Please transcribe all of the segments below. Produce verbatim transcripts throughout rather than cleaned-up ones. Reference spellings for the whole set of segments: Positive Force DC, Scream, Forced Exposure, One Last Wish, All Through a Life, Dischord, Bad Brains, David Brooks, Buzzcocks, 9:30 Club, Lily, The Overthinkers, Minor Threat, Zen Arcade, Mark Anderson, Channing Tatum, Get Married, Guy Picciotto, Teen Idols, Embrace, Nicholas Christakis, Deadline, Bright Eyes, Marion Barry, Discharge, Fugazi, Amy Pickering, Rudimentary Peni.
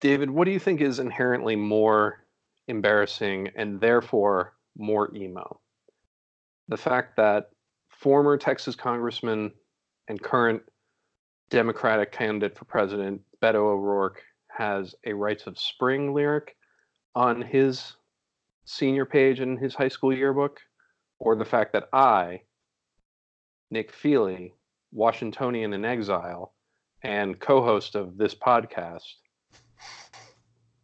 David, what do you think is inherently more embarrassing and therefore more emo? The fact that former Texas congressman and current Democratic candidate for president, Beto O'Rourke, has a Rites of Spring lyric on his senior page in his high school yearbook, or the fact that I, Nick Feely, Washingtonian in exile and co-host of this podcast,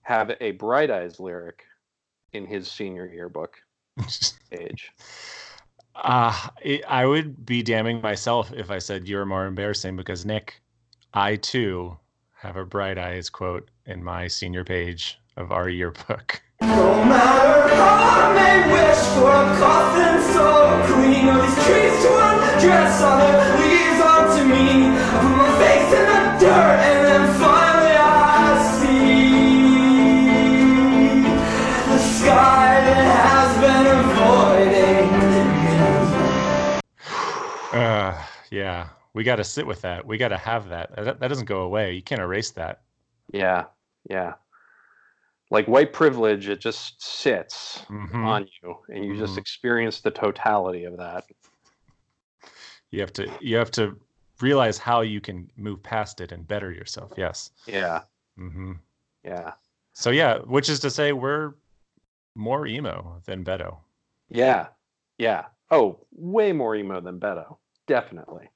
have a Bright Eyes lyric in his senior yearbook page. Uh, it, I would be damning myself if I said you're more embarrassing, because Nick, I too have a Bright Eyes quote in my senior page of our yearbook. No matter how I may wish for a coffin so clean, or these trees to undress all their leaves onto me, I put my face in the dirt and then finally I see the sky that has been avoiding. Uh, yeah, we got to sit with that. We got to have that. that. That doesn't go away. You can't erase that. Yeah, yeah. Like white privilege, it just sits mm-hmm. on you, and you mm-hmm. just experience the totality of that. You have to, you have to realize how you can move past it and better yourself. Yes. Yeah. Mm-hmm. Yeah. So yeah, which is to say, we're more emo than Beto. Yeah. Yeah. Oh, way more emo than Beto. Definitely.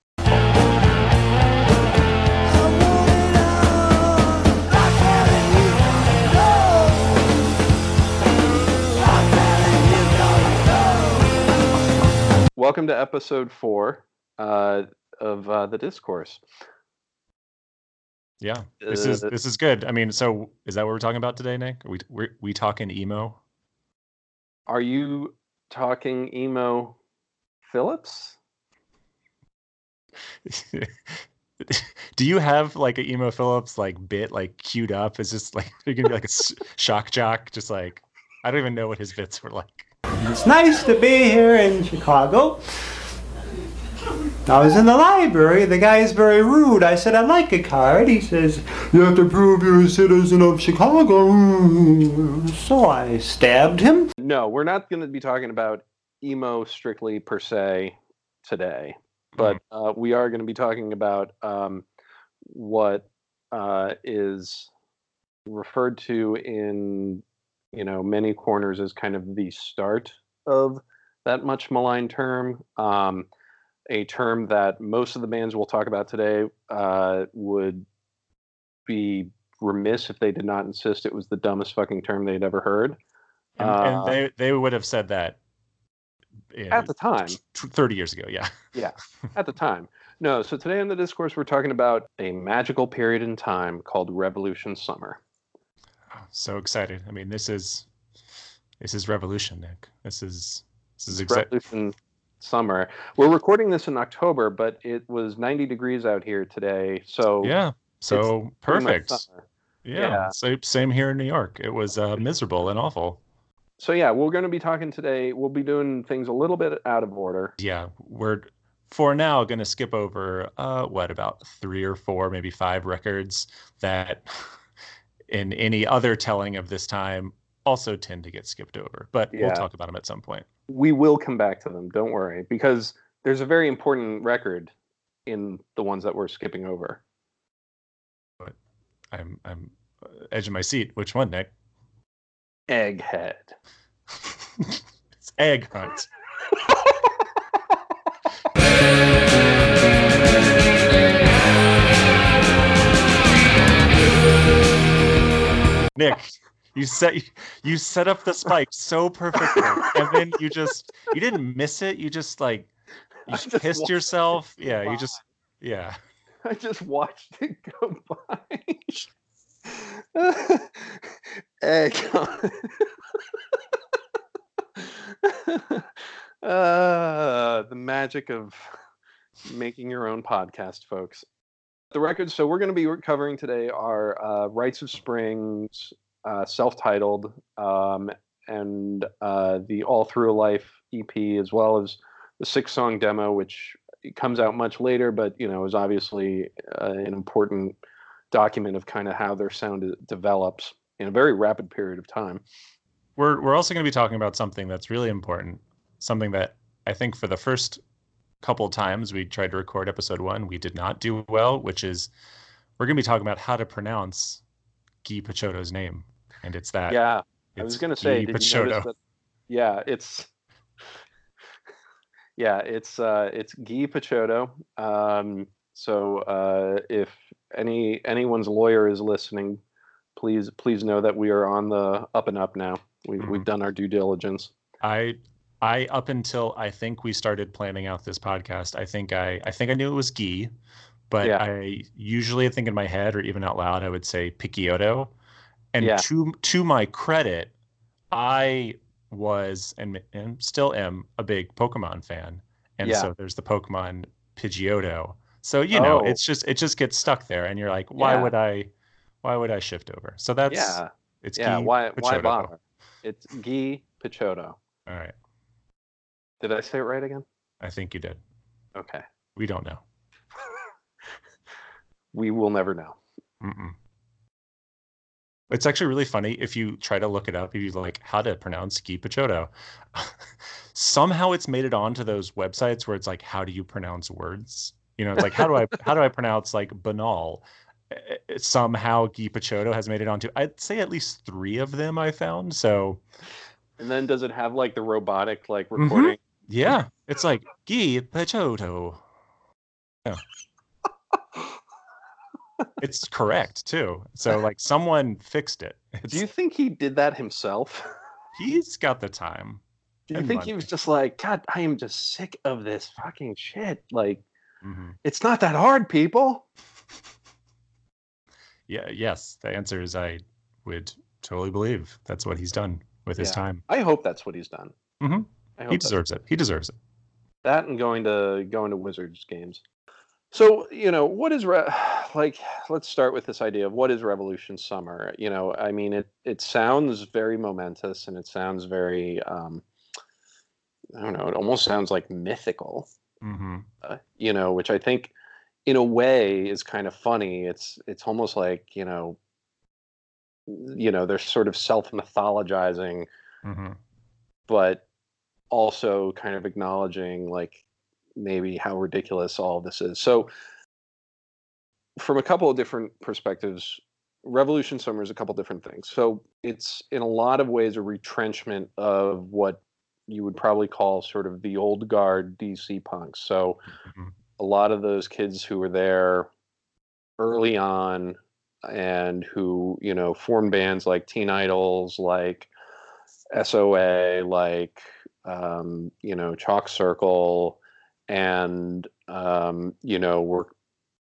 Welcome to episode four uh, of uh, The Discourse. Yeah, this uh, is this is good. I mean, so is that what we're talking about today, Nick? Are we we're, we talking emo? Are you talking emo Phillips? Do you have like an emo Phillips like bit like queued up? Is this like you're gonna be like a shock jock? Just like I don't even know what his bits were like. It's nice to be here in Chicago. I was in the library. The guy is very rude. I said, I'd like a card. He says, you have to prove you're a citizen of Chicago. So I stabbed him. No, we're not going to be talking about emo strictly per se today. But uh, we are going to be talking about um, what uh, is referred to in... you know, many corners is kind of the start of that much maligned term. Um, a term that most of the bands we'll talk about today uh, would be remiss if they did not insist it was the dumbest fucking term they'd ever heard. And, uh, and they, they would have said that in, at the time. thirty years ago, yeah. Yeah, at the time. No, so today on The Discourse, we're talking about a magical period in time called Revolution Summer. So excited! I mean, this is this is revolution, Nick. This is this is exci- Revolution Summer. We're recording this in October, but it was ninety degrees out here today. So yeah, so perfect. Yeah, yeah. Same, same here in New York. It was uh, miserable and awful. So yeah, we're going to be talking today. We'll be doing things a little bit out of order. Yeah, we're for now going to skip over uh, what about three or four, maybe five records that. In any other telling of this time also tend to get skipped over, but yeah. We'll talk about them at some point. We will come back to them. Don't worry, because there's a very important record in the ones that we're skipping over. But I'm, I'm edge of my seat. Which one, Nick? Egghead. It's Egg Hunt. Nick, you set you set up the spike so perfectly, and then you just you didn't miss it. You just like you just pissed yourself. Yeah, by. you just yeah. I just watched it go by. Egg Hunt. uh, the magic of making your own podcast, folks. The records, so we're going to be covering today are uh, Rites of Spring's uh, self-titled um, and uh, the All Through a Life E P, as well as the six-song demo, which comes out much later, but you know is obviously uh, an important document of kind of how their sound develops in a very rapid period of time. We're we're also going to be talking about something that's really important, something that I think for the first couple times we tried to record episode one, we did not do well, which is we're going to be talking about how to pronounce Guy Picciotto's name. And it's that. Yeah, I was going to say, did you notice that, yeah, it's yeah, it's uh, it's Guy Picciotto. Um, so uh, if any anyone's lawyer is listening, please please know that we are on the up and up now. We've mm-hmm. we've done our due diligence. I I up until I think we started planning out this podcast, I think I I think I knew it was Guy, but yeah. I usually think in my head or even out loud I would say Picciotto. And yeah. to to my credit, I was and, and still am a big Pokemon fan, and yeah. so there's the Pokemon Pidgeotto. So you oh. know, it's just it just gets stuck there, and you're like, why yeah. would I, why would I shift over? So that's yeah, it's yeah. Guy why Picciotto. Why bother? It's Guy Picciotto. All right. Did I say it right again? I think you did. Okay. We don't know. We will never know. Mm-mm. It's actually really funny if you try to look it up, if you like how to pronounce Guy Picciotto. Somehow it's made it onto those websites where it's like, how do you pronounce words? You know, it's like, how do I how do I pronounce like banal? Somehow Guy Picciotto has made it onto, I'd say at least three of them I found. So, and then does it have like the robotic like recording? Mm-hmm. Yeah, it's like Guy Picciotto. Yeah. It's correct too. So like someone fixed it. It's, do you think he did that himself? He's got the time. Do you think money. He was just like, God, I am just sick of this fucking shit. Like, mm-hmm. it's not that hard, people. Yeah. Yes. The answer is I would totally believe that's what he's done with yeah. his time. I hope that's what he's done. Mm-hmm. I hope he deserves it. He deserves it. That and going to going to Wizards games. So, you know, what is, re- like, let's start with this idea of what is Revolution Summer? You know, I mean, it, it sounds very momentous and it sounds very, um, I don't know, it almost sounds like mythical, mm-hmm. uh, you know, which I think in a way is kind of funny. It's, it's almost like, you know, you know, they're sort of self-mythologizing, mm-hmm. but also kind of acknowledging like, maybe how ridiculous all this is. So from a couple of different perspectives, Revolution Summer is a couple different things. So it's in a lot of ways a retrenchment of what you would probably call sort of the old guard D C punks. So mm-hmm. a lot of those kids who were there early on and who, you know, formed bands like Teen Idols, like S O A, like, um, you know, Chalk Circle, and, um, you know, were,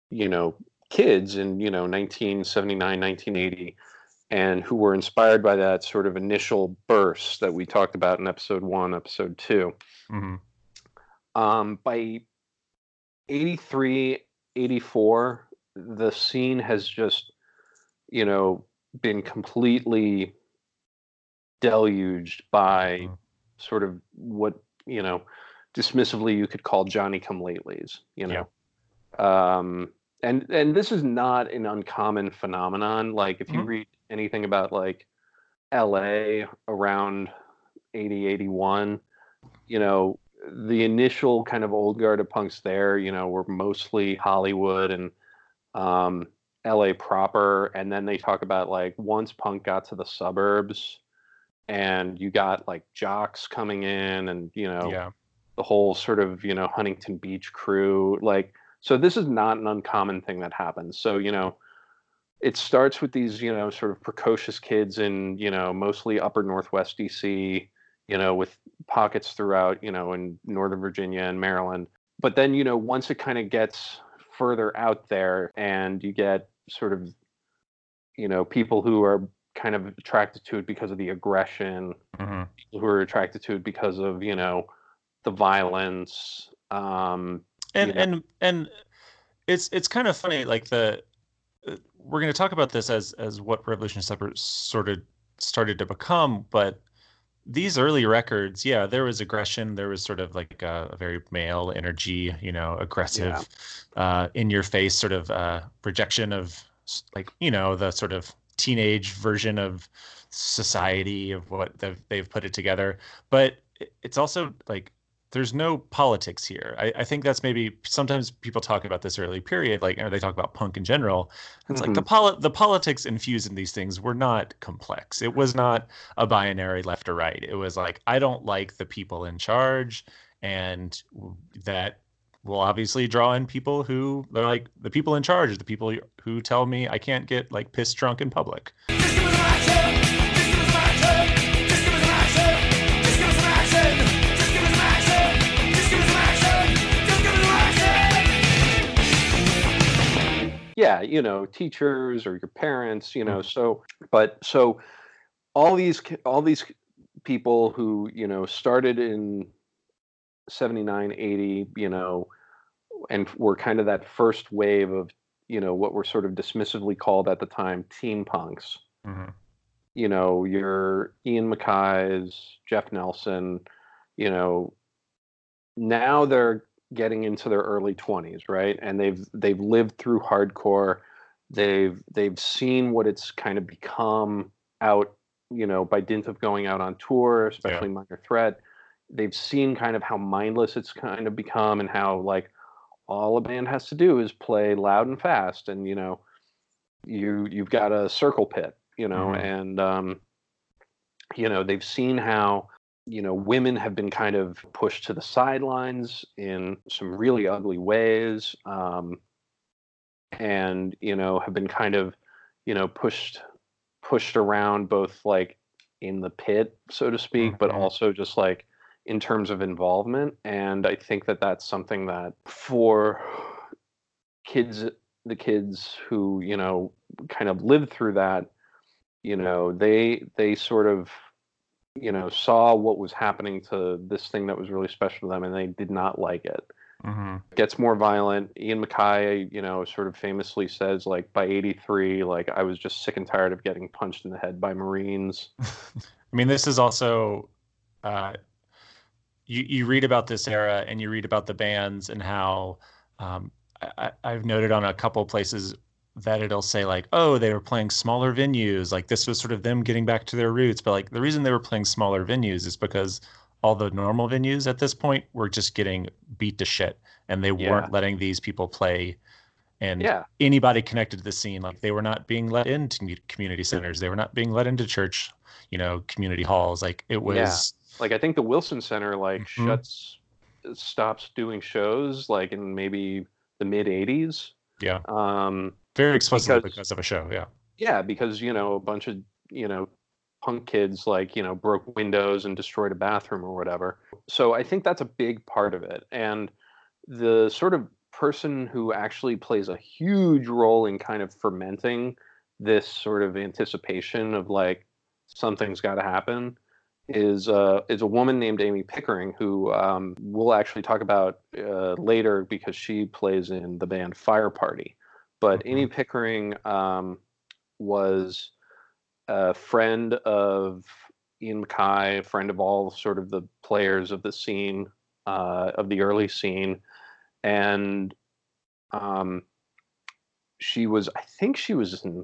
you know, kids in, you know, nineteen seventy-nine, nineteen eighty, and who were inspired by that sort of initial burst that we talked about in episode one, episode two. Mm-hmm. Um, by eighty-three, eighty-four, the scene has just, you know, been completely deluged by mm-hmm. sort of what, you know, dismissively you could call Johnny-come-latelys, you know? Yeah. Um, and and this is not an uncommon phenomenon. Like, if you mm-hmm. read anything about, like, L A around eighty, eighty-one, you know, the initial kind of old guard of punks there, you know, were mostly Hollywood and um, L A proper. And then they talk about, like, once punk got to the suburbs and you got, like, jocks coming in and, you know... Yeah. the whole sort of, you know, Huntington Beach crew, like, so this is not an uncommon thing that happens. So, you know, it starts with these, you know, sort of precocious kids in, you know, mostly upper Northwest D C, you know, with pockets throughout, you know, in Northern Virginia and Maryland. But then, you know, once it kind of gets further out there and you get sort of, you know, people who are kind of attracted to it because of the aggression, mm-hmm. people who are attracted to it because of, you know, the violence, um, and you know. and and it's it's kind of funny. Like the we're going to talk about this as as what Revolution Summer sort of started to become, but these early records, yeah, there was aggression. There was sort of like a, a very male energy, you know, aggressive, yeah. uh, in your face sort of uh, projection of like, you know, the sort of teenage version of society of what the, they've put it together. But it's also like, there's no politics here. I, I think that's maybe sometimes people talk about this early period, like, or they talk about punk in general. It's mm-hmm. like the poli- the politics infused in these things were not complex. It was not a binary left or right. It was like, I don't like the people in charge, and that will obviously draw in people who are like, the people in charge, the people who tell me I can't get like pissed drunk in public. Yeah, you know, teachers or your parents, you know, so, but so all these, all these people who, you know, started in seventy-nine, eighty, you know, and were kind of that first wave of, you know, what were sort of dismissively called at the time, teen punks, mm-hmm. you know, your Ian MacKaye's, Jeff Nelson, you know, now they're getting into their early twenties, right? And they've they've lived through hardcore. They've they've seen what it's kind of become out, you know, by dint of going out on tour, especially yeah. Minor Threat. They've seen kind of how mindless it's kind of become, and how like all a band has to do is play loud and fast, and you know, you you've got a circle pit, you know, mm-hmm. and um, you know, they've seen how, you know, women have been kind of pushed to the sidelines in some really ugly ways, um, and, you know, have been kind of, you know, pushed pushed around, both like in the pit, so to speak, but also just like in terms of involvement. And I think that that's something that for kids, the kids who, you know, kind of lived through that, you know, they they sort of, you know, saw what was happening to this thing that was really special to them, and they did not like it. Mm-hmm. It gets more violent. Ian MacKaye, you know, sort of famously says, like, by eighty-three, like, I was just sick and tired of getting punched in the head by Marines. I mean, this is also, uh, you, you read about this era, and you read about the bands, and how um, I, I've noted on a couple places that it'll say like, oh, they were playing smaller venues. Like this was sort of them getting back to their roots. But like the reason they were playing smaller venues is because all the normal venues at this point were just getting beat to shit, and they yeah. weren't letting these people play. And yeah. anybody connected to the scene, like they were not being let into community centers. They were not being let into church, you know, community halls. Like it was yeah. like, I think the Wilson Center, like mm-hmm. shuts, stops doing shows like in maybe the mid eighties. Yeah. Um, Very explicitly because, because of a show, yeah. Yeah, because, you know, a bunch of, you know, punk kids, like, you know, broke windows and destroyed a bathroom or whatever. So I think that's a big part of it. And the sort of person who actually plays a huge role in kind of fermenting this sort of anticipation of, like, something's got to happen is, uh, is a woman named Amy Pickering, who um, we'll actually talk about uh, later because she plays in the band Fire Party. But Amy Pickering um, was a friend of Ian MacKaye, a friend of all sort of the players of the scene, uh, of the early scene. And um, she was, I think she was in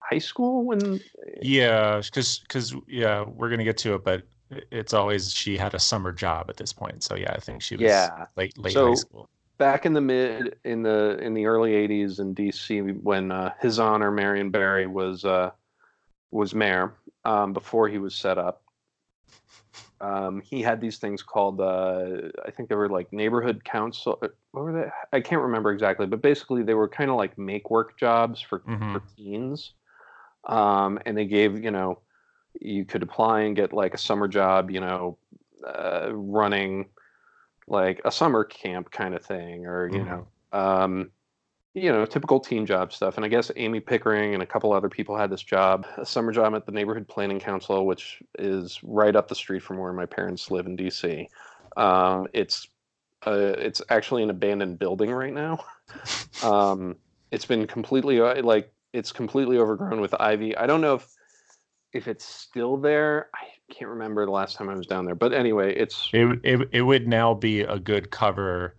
high school when... Yeah, because, because yeah, we're going to get to it, but it's always, she had a summer job at this point. So yeah, I think she was yeah. late, late so, high school. Back in the mid in the in the early eighties in D C, when uh, His Honor Marion Barry was uh, was mayor, um, before he was set up, um, he had these things called uh, I think they were like neighborhood council. What were they? I can't remember exactly, but basically they were kind of like make work jobs for, mm-hmm. for teens, um, and they gave, you know, you could apply and get like a summer job, you know, uh, running like a summer camp kind of thing, or, you mm-hmm. know, um, you know, typical teen job stuff. And I guess Amy Pickering and a couple other people had this job, a summer job at the Neighborhood Planning Council, which is right up the street from where my parents live in D C. Um, it's, uh, it's actually an abandoned building right now. um, it's been completely like, it's completely overgrown with ivy. I don't know if, if it's still there. I can't remember the last time I was down there, but anyway, it's it, it it would now be a good cover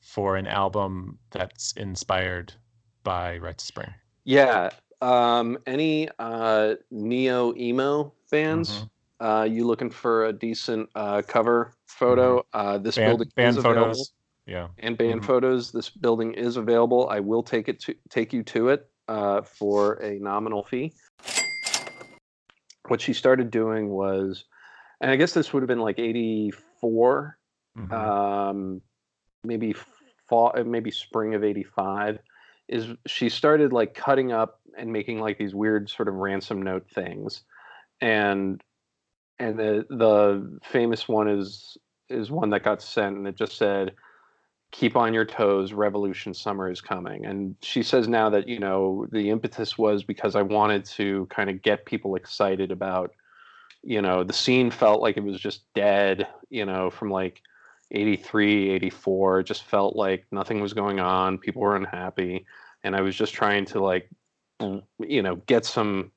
for an album that's inspired by Rites of Spring. Yeah. Um, any uh, neo emo fans? Mm-hmm. Uh, you looking for a decent uh, cover photo? Mm-hmm. Uh, this band, building band is photos. Available. Yeah, and band mm-hmm. photos. This building is available. I will take it to take you to it uh, for a nominal fee. What she started doing was, and I guess this would have been like eighty-four, mm-hmm. um, maybe fall, maybe spring of eighty-five. Is she started like cutting up and making like these weird sort of ransom note things, and. And the the famous one is is one that got sent, and it just said, "Keep on your toes, Revolution Summer is coming." And she says now that, you know, the impetus was because I wanted to kind of get people excited about, you know, the scene felt like it was just dead, you know, from like eighty-three, eighty-four. It just felt like nothing was going on. People were unhappy. And I was just trying to, like, you know, get some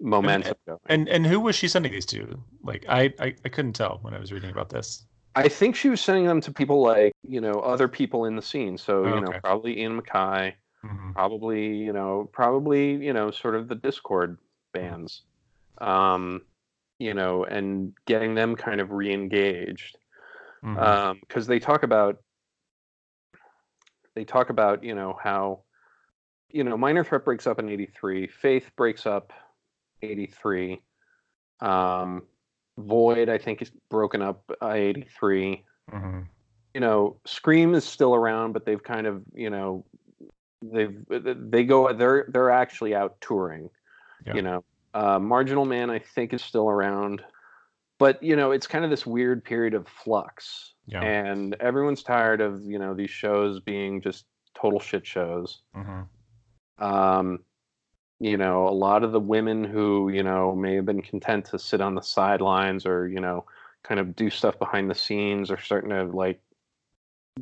momentum going. And, and who was she sending these to? Like, I, I, I couldn't tell when I was reading about this. I think she was sending them to people like, you know, other people in the scene. So, oh, you know, okay. probably Ian MacKaye, mm-hmm. probably, you know, probably, you know, sort of the Dischord bands, mm-hmm. um, you know, and getting them kind of re-engaged. Mm-hmm. Um, 'cause they talk about, they talk about, you know, how, you know, Minor Threat breaks up in eighty-three, Faith breaks up eighty-three, um Void I think is broken up by eighty-three, mm-hmm. you know, Scream is still around, but they've kind of, you know, they've they go they're they're actually out touring. Yeah. You know, uh Marginal Man I think is still around, but you know, it's kind of this weird period of flux. Yeah. And everyone's tired of, you know, these shows being just total shit shows. Mm-hmm. um You know, a lot of the women who, you know, may have been content to sit on the sidelines or, you know, kind of do stuff behind the scenes are starting to, like,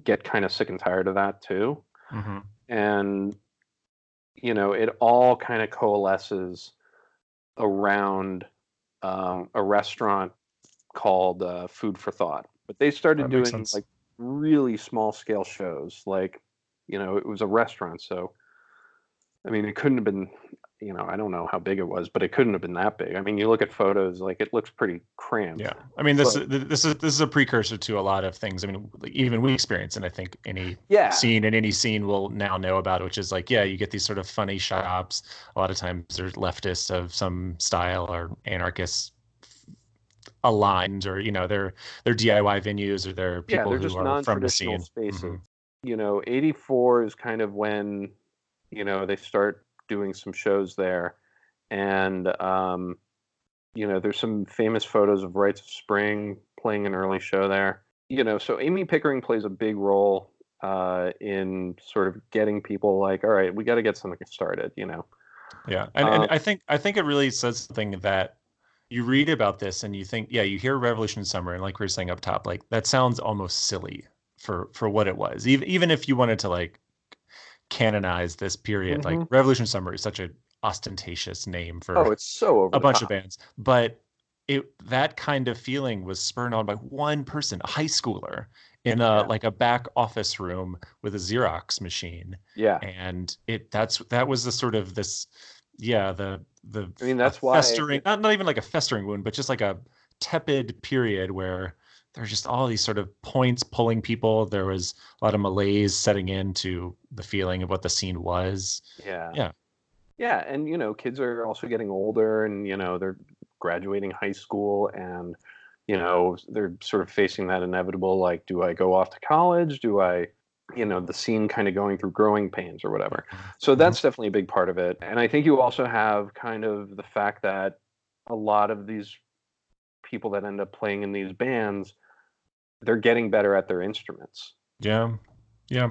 get kind of sick and tired of that, too. Mm-hmm. And, you know, it all kind of coalesces around um, a restaurant called uh, Food for Thought. But they started that doing, like, really small-scale shows. Like, you know, it was a restaurant, so... I mean, it couldn't have been, you know, I don't know how big it was, but it couldn't have been that big. I mean, you look at photos, like, it looks pretty cramped. Yeah. I mean, this, but, is, this is this is a precursor to a lot of things. I mean, even we experience, and I think any yeah. scene and any scene will now know about, which is like, yeah, you get these sort of funny shops. A lot of times they're leftists of some style or anarchists aligned, or, you know, they're, they're D I Y venues, or they're people yeah, they're who just are from the scene. Spaces. Mm-hmm. You know, eighty-four is kind of when... You know, they start doing some shows there, and um, you know, there's some famous photos of Rites of Spring playing an early show there. You know, so Amy Pickering plays a big role uh, in sort of getting people like, all right, we got to get something started. You know, yeah, and, um, and I think I think it really says something that you read about this and you think, yeah, you hear Revolution Summer, and like we were saying up top, like that sounds almost silly for for what it was, even even if you wanted to like. Canonize this period. Mm-hmm. Like Revolution Summer is such an ostentatious name for oh, it's so over a bunch top. Of bands, but it that kind of feeling was spurred on by one person, a high schooler in a yeah. like a back office room with a Xerox machine. Yeah, and it that's that was the sort of this yeah the the I mean that's why festering not not even like a festering wound, but just like a tepid period where. There's just all these sort of points pulling people. There was a lot of malaise setting into the feeling of what the scene was. Yeah. Yeah. Yeah. And, you know, kids are also getting older, and, you know, they're graduating high school, and, you know, they're sort of facing that inevitable, like, do I go off to college? Do I, you know, the scene kind of going through growing pains or whatever. So that's mm-hmm. definitely a big part of it. And I think you also have kind of the fact that a lot of these people that end up playing in these bands, they're getting better at their instruments. Yeah. Yeah.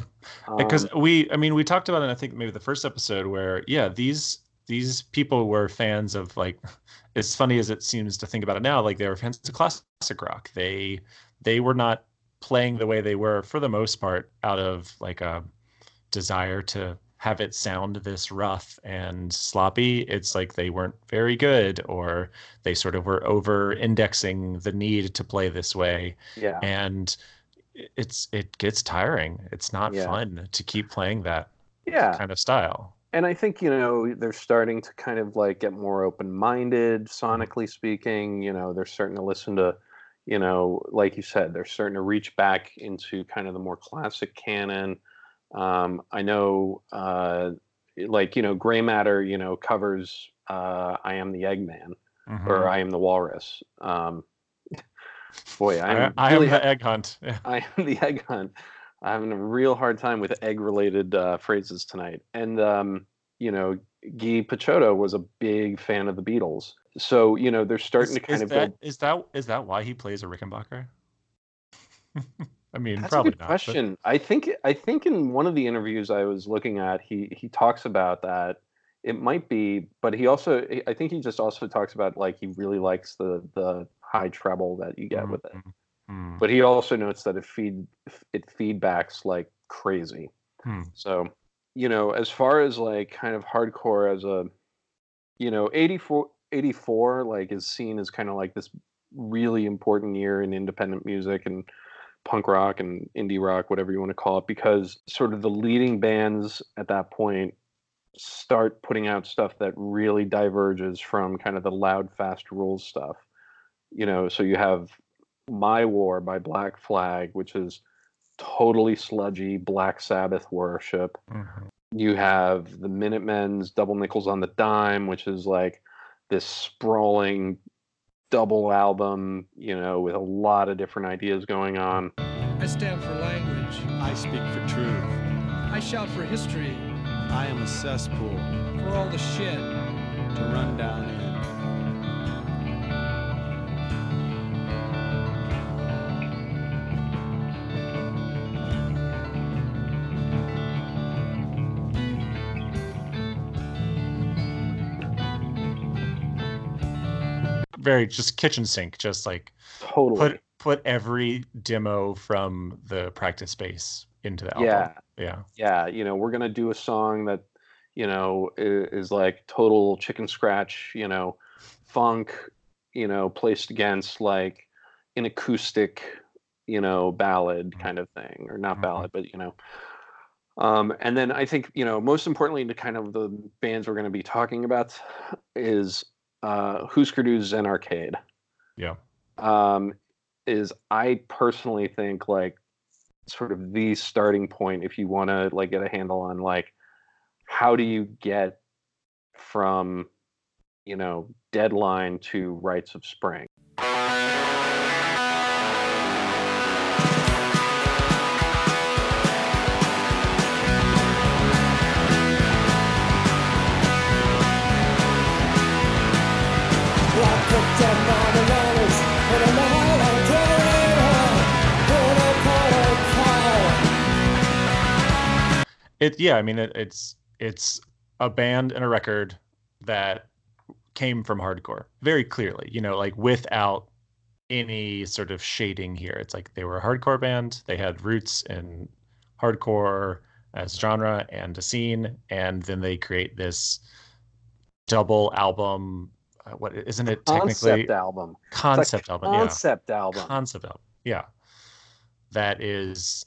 Um, because we, I mean, we talked about it, I think maybe the first episode where, yeah, these, these people were fans of, like, as funny as it seems to think about it now, like they were fans of classic rock. They, they were not playing the way they were for the most part out of like a desire to have it sound this rough and sloppy. It's like they weren't very good, or they sort of were over indexing the need to play this way. Yeah. And it's, it gets tiring. It's not yeah. fun to keep playing that yeah. kind of style. And I think, you know, they're starting to kind of like get more open-minded, sonically speaking. You know, they're starting to listen to, you know, like you said, they're starting to reach back into kind of the more classic canon. Um, I know, uh, like, you know, Grey Matter, you know, covers uh, I Am the Eggman, mm-hmm. or I Am the Walrus. Um, boy, I'm I, I really, am the egg hunt. Yeah. I am the egg hunt. I'm having a real hard time with egg-related uh, phrases tonight. And, um, you know, Guy Picciotto was a big fan of the Beatles. So, you know, they're starting is, to kind is of... That, build... Is that is that why he plays a Rickenbacker? I mean, that's probably a good not, question. But... I think I think in one of the interviews I was looking at, he he talks about that. It might be, but he also, I think he just also talks about, like, he really likes the the high treble that you get mm-hmm. with it. Mm. But he also notes that it feed it feedbacks like crazy. Mm. So, you know, as far as like kind of hardcore as a, you know, eighty-four, eighty-four like is seen as kind of like this really important year in independent music and punk rock and indie rock, whatever you want to call it, because sort of the leading bands at that point start putting out stuff that really diverges from kind of the loud, fast rules stuff. You know, so you have My War by Black Flag, which is totally sludgy Black Sabbath worship. Mm-hmm. You have the Minutemen's Double Nickels on the Dime, which is like this sprawling double album, you know, with a lot of different ideas going on. I stand for language. I speak for truth. I shout for history. I am a cesspool for all the shit to run down in. Very just kitchen sink, just like totally put put every demo from the practice space into the album. Yeah, yeah, yeah. You know, we're gonna do a song that, you know, is, is like total chicken scratch, you know, funk, you know, placed against like an acoustic, you know, ballad mm-hmm. kind of thing, or not ballad, mm-hmm. but you know. Um, and then I think, you know, most importantly to kind of the bands we're going to be talking about is. Uh, Husker Du's Zen Arcade, yeah, um, is I personally think like sort of the starting point if you want to like get a handle on like how do you get from, you know, Deadline to Rites of Spring. It, yeah, I mean, it, it's it's a band and a record that came from hardcore very clearly, you know, like without any sort of shading here. It's like they were a hardcore band. They had roots in hardcore as genre and a scene. And then they create this double album. Uh, what isn't it technically? Concept album. Concept album. Concept album. Concept album. Yeah. That is...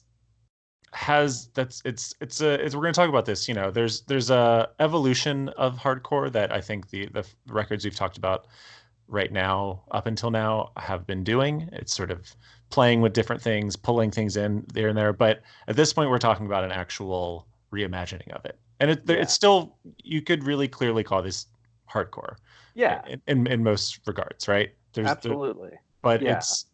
has that's it's it's a it's, we're going to talk about this, you know, there's there's a evolution of hardcore that I think the the records we've talked about right now up until now have been doing. It's sort of playing with different things, pulling things in there and there, but at this point we're talking about an actual reimagining of it, and it, yeah. it's still, you could really clearly call this hardcore, yeah, in in, in most regards, right? There's absolutely there, but yeah. it's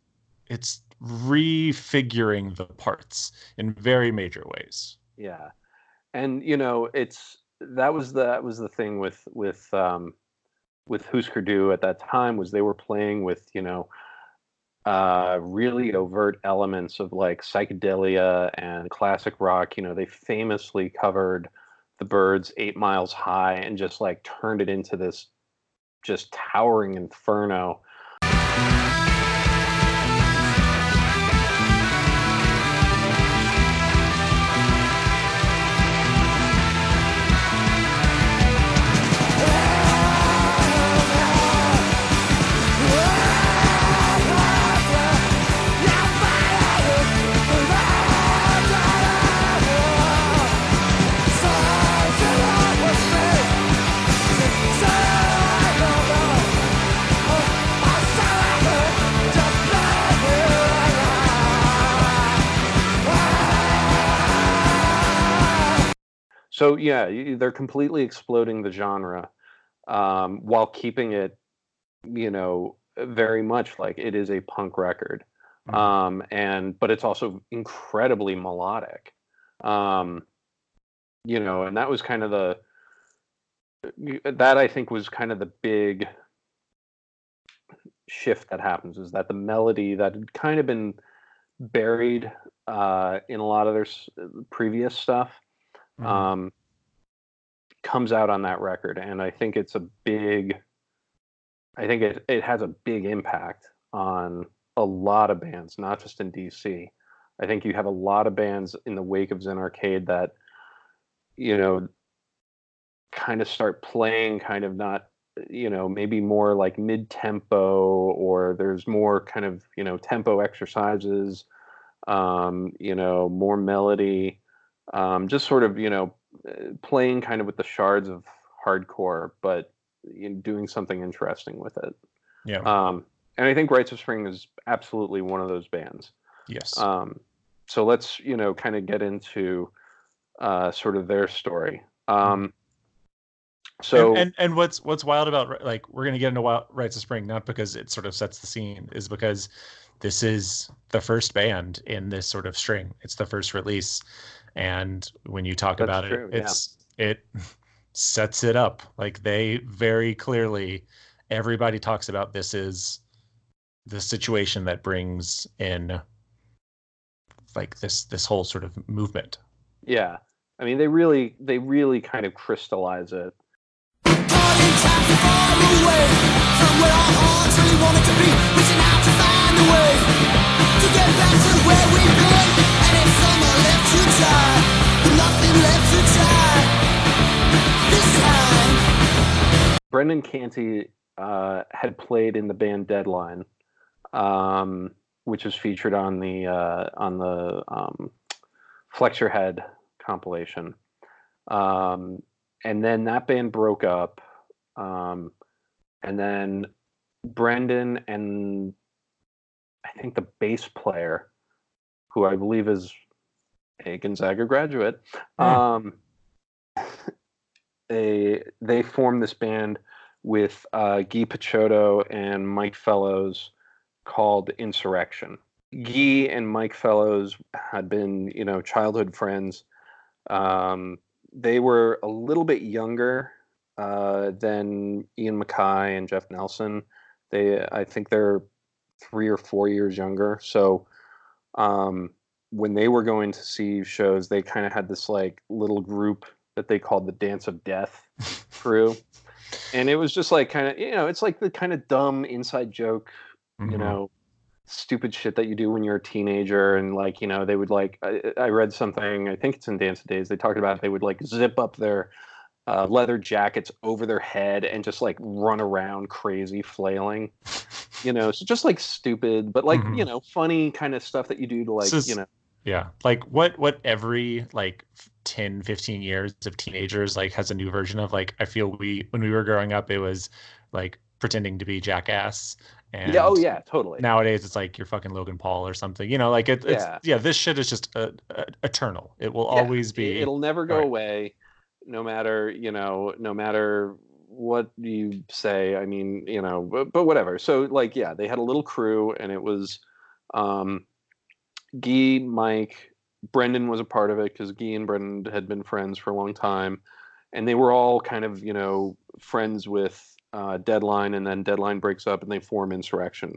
it's refiguring the parts in very major ways. Yeah. And, you know, it's, that was the, that was the thing with, with, um, with Husker Du at that time, was they were playing with, you know, uh, really overt elements of like psychedelia and classic rock. You know, they famously covered the Byrds' Eight Miles High and just like turned it into this just towering inferno. So yeah, they're completely exploding the genre um, while keeping it, you know, very much like it is a punk record. Mm-hmm. Um, and but it's also incredibly melodic. Um, you know, and that was kind of the, that I think was kind of the big shift that happens, is that the melody that had kind of been buried uh, in a lot of their previous stuff mm-hmm. um, comes out on that record. And I think it's a big, I think it, it has a big impact on a lot of bands, not just in D C. I think you have a lot of bands in the wake of Zen Arcade that, you know, kind of start playing kind of not, you know, maybe more like mid-tempo, or there's more kind of, you know, tempo exercises, um, you know, more melody, um, just sort of, you know, playing kind of with the shards of hardcore, but you know, doing something interesting with it. Yeah. Um, and I think Rites of Spring is absolutely one of those bands. Yes. Um, so let's, you know, kind of get into uh, sort of their story. Um, so and, and and what's what's wild about, like, we're gonna get into Wild, Rites of Spring, not because it sort of sets the scene, is because this is the first band in this sort of string. It's the first release, and when you talk That's about true, it, it's yeah. it sets it up. Like, they very clearly, everybody talks about this is the situation that brings in like this this whole sort of movement. Yeah, I mean, they really they really kind of crystallize it. Brendan Canty uh, had played in the band Deadline, um, which was featured on the uh, on the um, Flex Your Head compilation, um, and then that band broke up. Um, and then Brendan and I think the bass player, who I believe is a Gonzaga graduate, um, they they formed this band with uh, Guy Picciotto and Mike Fellows called Insurrection. Guy and Mike Fellows had been, you know, childhood friends. Um, they were a little bit younger Uh, then Ian MacKaye and Jeff Nelson. They, I think they're three or four years younger. So um, when they were going to see shows, they kind of had this like little group that they called the Dance of Death crew. And it was just like kind of, you know, it's like the kind of dumb inside joke, mm-hmm. you know, stupid shit that you do when you're a teenager. And like, you know, they would like, I, I read something, I think it's in Dance of Days, they talked about it, they would like zip up their Uh, leather jackets over their head and just like run around crazy flailing, you know, so just like stupid, but like, mm-hmm. you know, funny kind of stuff that you do to like, so you know. Yeah. Like what, what every like ten, fifteen years of teenagers like has a new version of, like, I feel we, when we were growing up, it was like pretending to be Jackass. And yeah, oh yeah, totally. Nowadays it's like you're fucking Logan Paul or something, you know, like it, it's, yeah. yeah, this shit is just uh, uh, eternal. It will yeah. always be. It'll never go right. away. No matter, you know, no matter what you say, I mean, you know, but, but whatever. So like, yeah, they had a little crew, and it was um, Guy, Mike, Brendan was a part of it because Guy and Brendan had been friends for a long time. And they were all kind of, you know, friends with uh, Deadline, and then Deadline breaks up and they form Insurrection,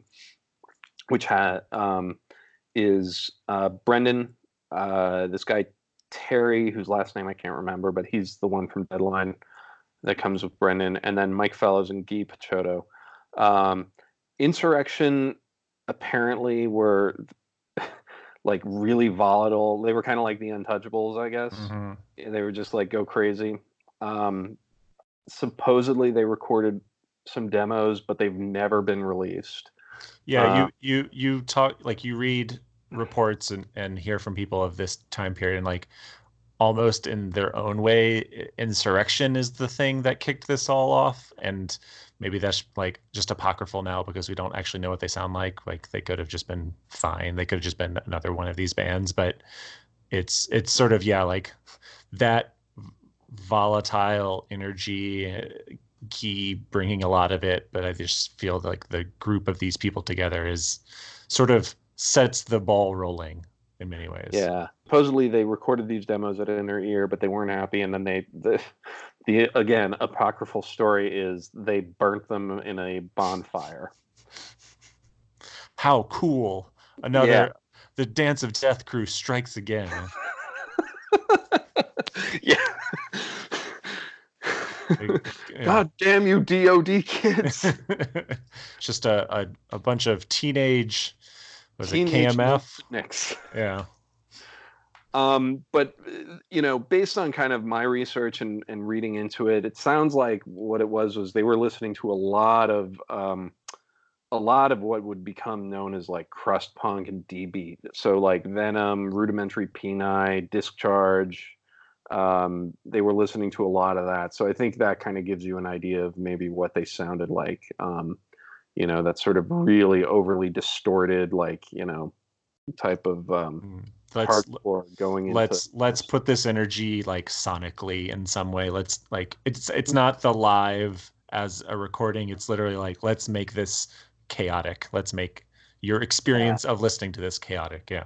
which ha- um, is uh, Brendan, uh, this guy, Terry, whose last name I can't remember, but he's the one from Deadline that comes with Brendan, and then Mike Fellows and Guy Picciotto. Um, Insurrection apparently were like really volatile. They were kind of like the Untouchables, I guess. Mm-hmm. They were just like go crazy. Um, supposedly they recorded some demos, but they've never been released. Yeah, uh, you you you talk like you read reports and, and hear from people of this time period, and like almost in their own way, Insurrection is the thing that kicked this all off. And maybe that's like just apocryphal now because we don't actually know what they sound like. Like they could have just been fine. They could have just been another one of these bands, but it's, it's sort of, yeah, like that volatile energy, Guy bringing a lot of it, but I just feel like the group of these people together is sort of sets the ball rolling in many ways. Yeah. Supposedly they recorded these demos at Inner Ear, but they weren't happy. And then they, the, the again, apocryphal story is they burnt them in a bonfire. How cool. Another, yeah. The Dance of Death crew strikes again. Yeah. God damn you, D O D kids. Just a, a, a bunch of teenage... Was it K M F? Next. Yeah. Um, but, you know, based on kind of my research and, and reading into it, it sounds like what it was was they were listening to a lot of um, a lot of what would become known as like crust punk and D-beat. So like Venom, Rudimentary Peni, Discharge. Um, they were listening to a lot of that. So I think that kind of gives you an idea of maybe what they sounded like. Um You know, that sort of really overly distorted, like, you know, type of um, let's, hardcore going into. Let's let's put this energy like sonically in some way. Let's like it's it's not the live as a recording. It's literally like, let's make this chaotic. Let's make your experience yeah. of listening to this chaotic. Yeah.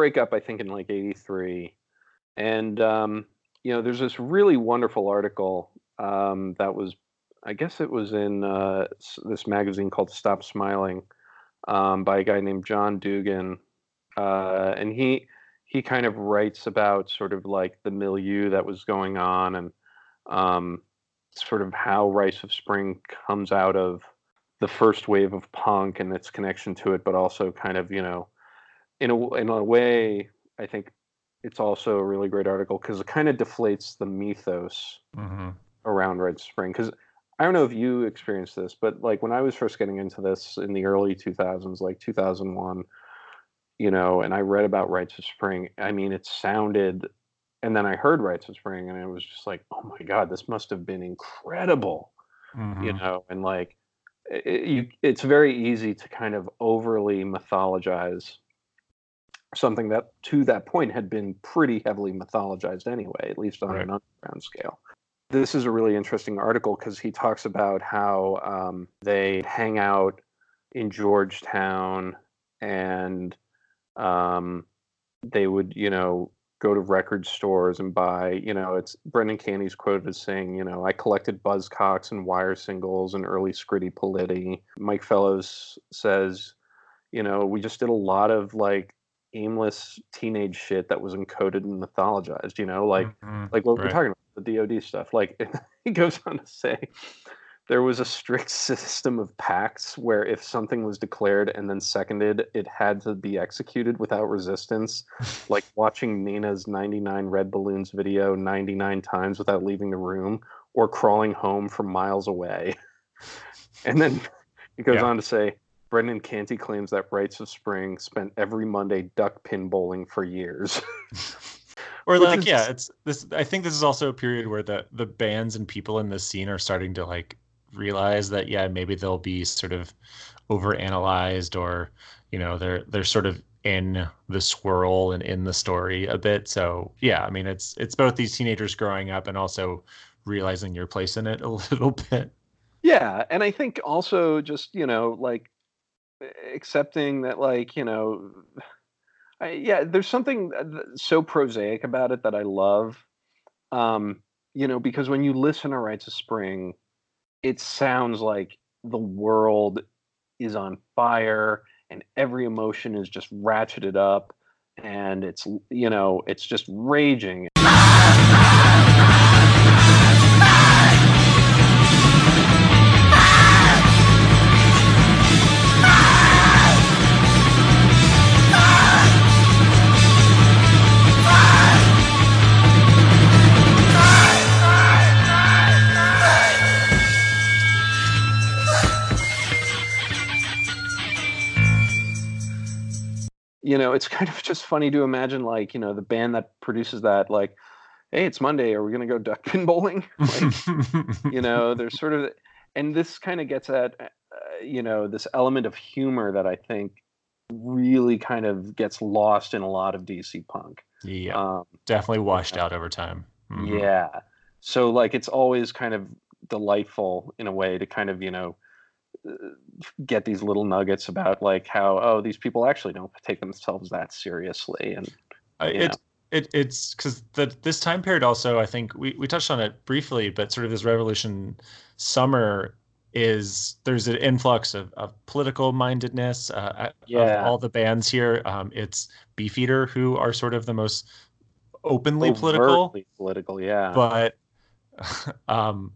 Break up, I think, in like eighty-three, and um you know, there's this really wonderful article um that was, I guess it was in uh this magazine called Stop Smiling, um by a guy named John Dugan, uh and he he kind of writes about sort of like the milieu that was going on, and um sort of how Rites of Spring comes out of the first wave of punk and its connection to it, but also kind of, you know, In a, in a way, I think it's also a really great article because it kind of deflates the mythos mm-hmm. around Rites of Spring. Because I don't know if you experienced this, but like when I was first getting into this in the early two thousands, like two thousand one, you know, and I read about Rites of Spring, I mean, it sounded, and then I heard Rites of Spring, and it was just like, oh my God, this must have been incredible, mm-hmm. you know, and like it, you, it's very easy to kind of overly mythologize something that to that point had been pretty heavily mythologized anyway, at least on right. an underground scale. This is a really interesting article because he talks about how um, they hang out in Georgetown, and um, they would, you know, go to record stores and buy, you know, it's Brendan Canty's quoted as saying, you know, I collected Buzzcocks and Wire singles and early Scritti Politti. Mike Fellows says, you know, we just did a lot of like aimless teenage shit that was encoded and mythologized, you know, like mm-hmm. like what right. we're talking about, the D O D stuff. Like he goes on to say there was a strict system of pacts where if something was declared and then seconded, it had to be executed without resistance, like watching Nina's ninety-nine Red Balloons video ninety-nine times without leaving the room, or crawling home from miles away. And then he goes yeah. on to say Brendan Canty claims that Rites of Spring spent every Monday duck pin bowling for years. Or Which like, is... yeah, it's this. I think this is also a period where the the bands and people in this scene are starting to like realize that, yeah, maybe they'll be sort of overanalyzed, or, you know, they're they're sort of in the swirl and in the story a bit. So yeah, I mean, it's it's both these teenagers growing up and also realizing your place in it a little bit. Yeah, and I think also just, you know, like accepting that, like, you know, I, yeah, there's something so prosaic about it that I love, um, you know, because when you listen to Rites of Spring, it sounds like the world is on fire and every emotion is just ratcheted up, and it's, you know, it's just raging. You know, it's kind of just funny to imagine, like, you know, the band that produces that, like, hey, it's Monday, are we going to go duck pin bowling? Like, you know, there's sort of, and this kind of gets at, uh, you know, this element of humor that I think really kind of gets lost in a lot of D C punk. Yeah, um, definitely washed you know. out over time. Mm-hmm. Yeah. So, like, it's always kind of delightful in a way to kind of, you know, get these little nuggets about, like, how, oh, these people actually don't take themselves that seriously. And uh, it, it it's because this time period also, I think we, we touched on it briefly, but sort of this Revolution Summer is, there's an influx of, of political mindedness uh, yeah. of all the bands here. Um, it's Beefeater who are sort of the most openly Overtly political. Political, yeah. But um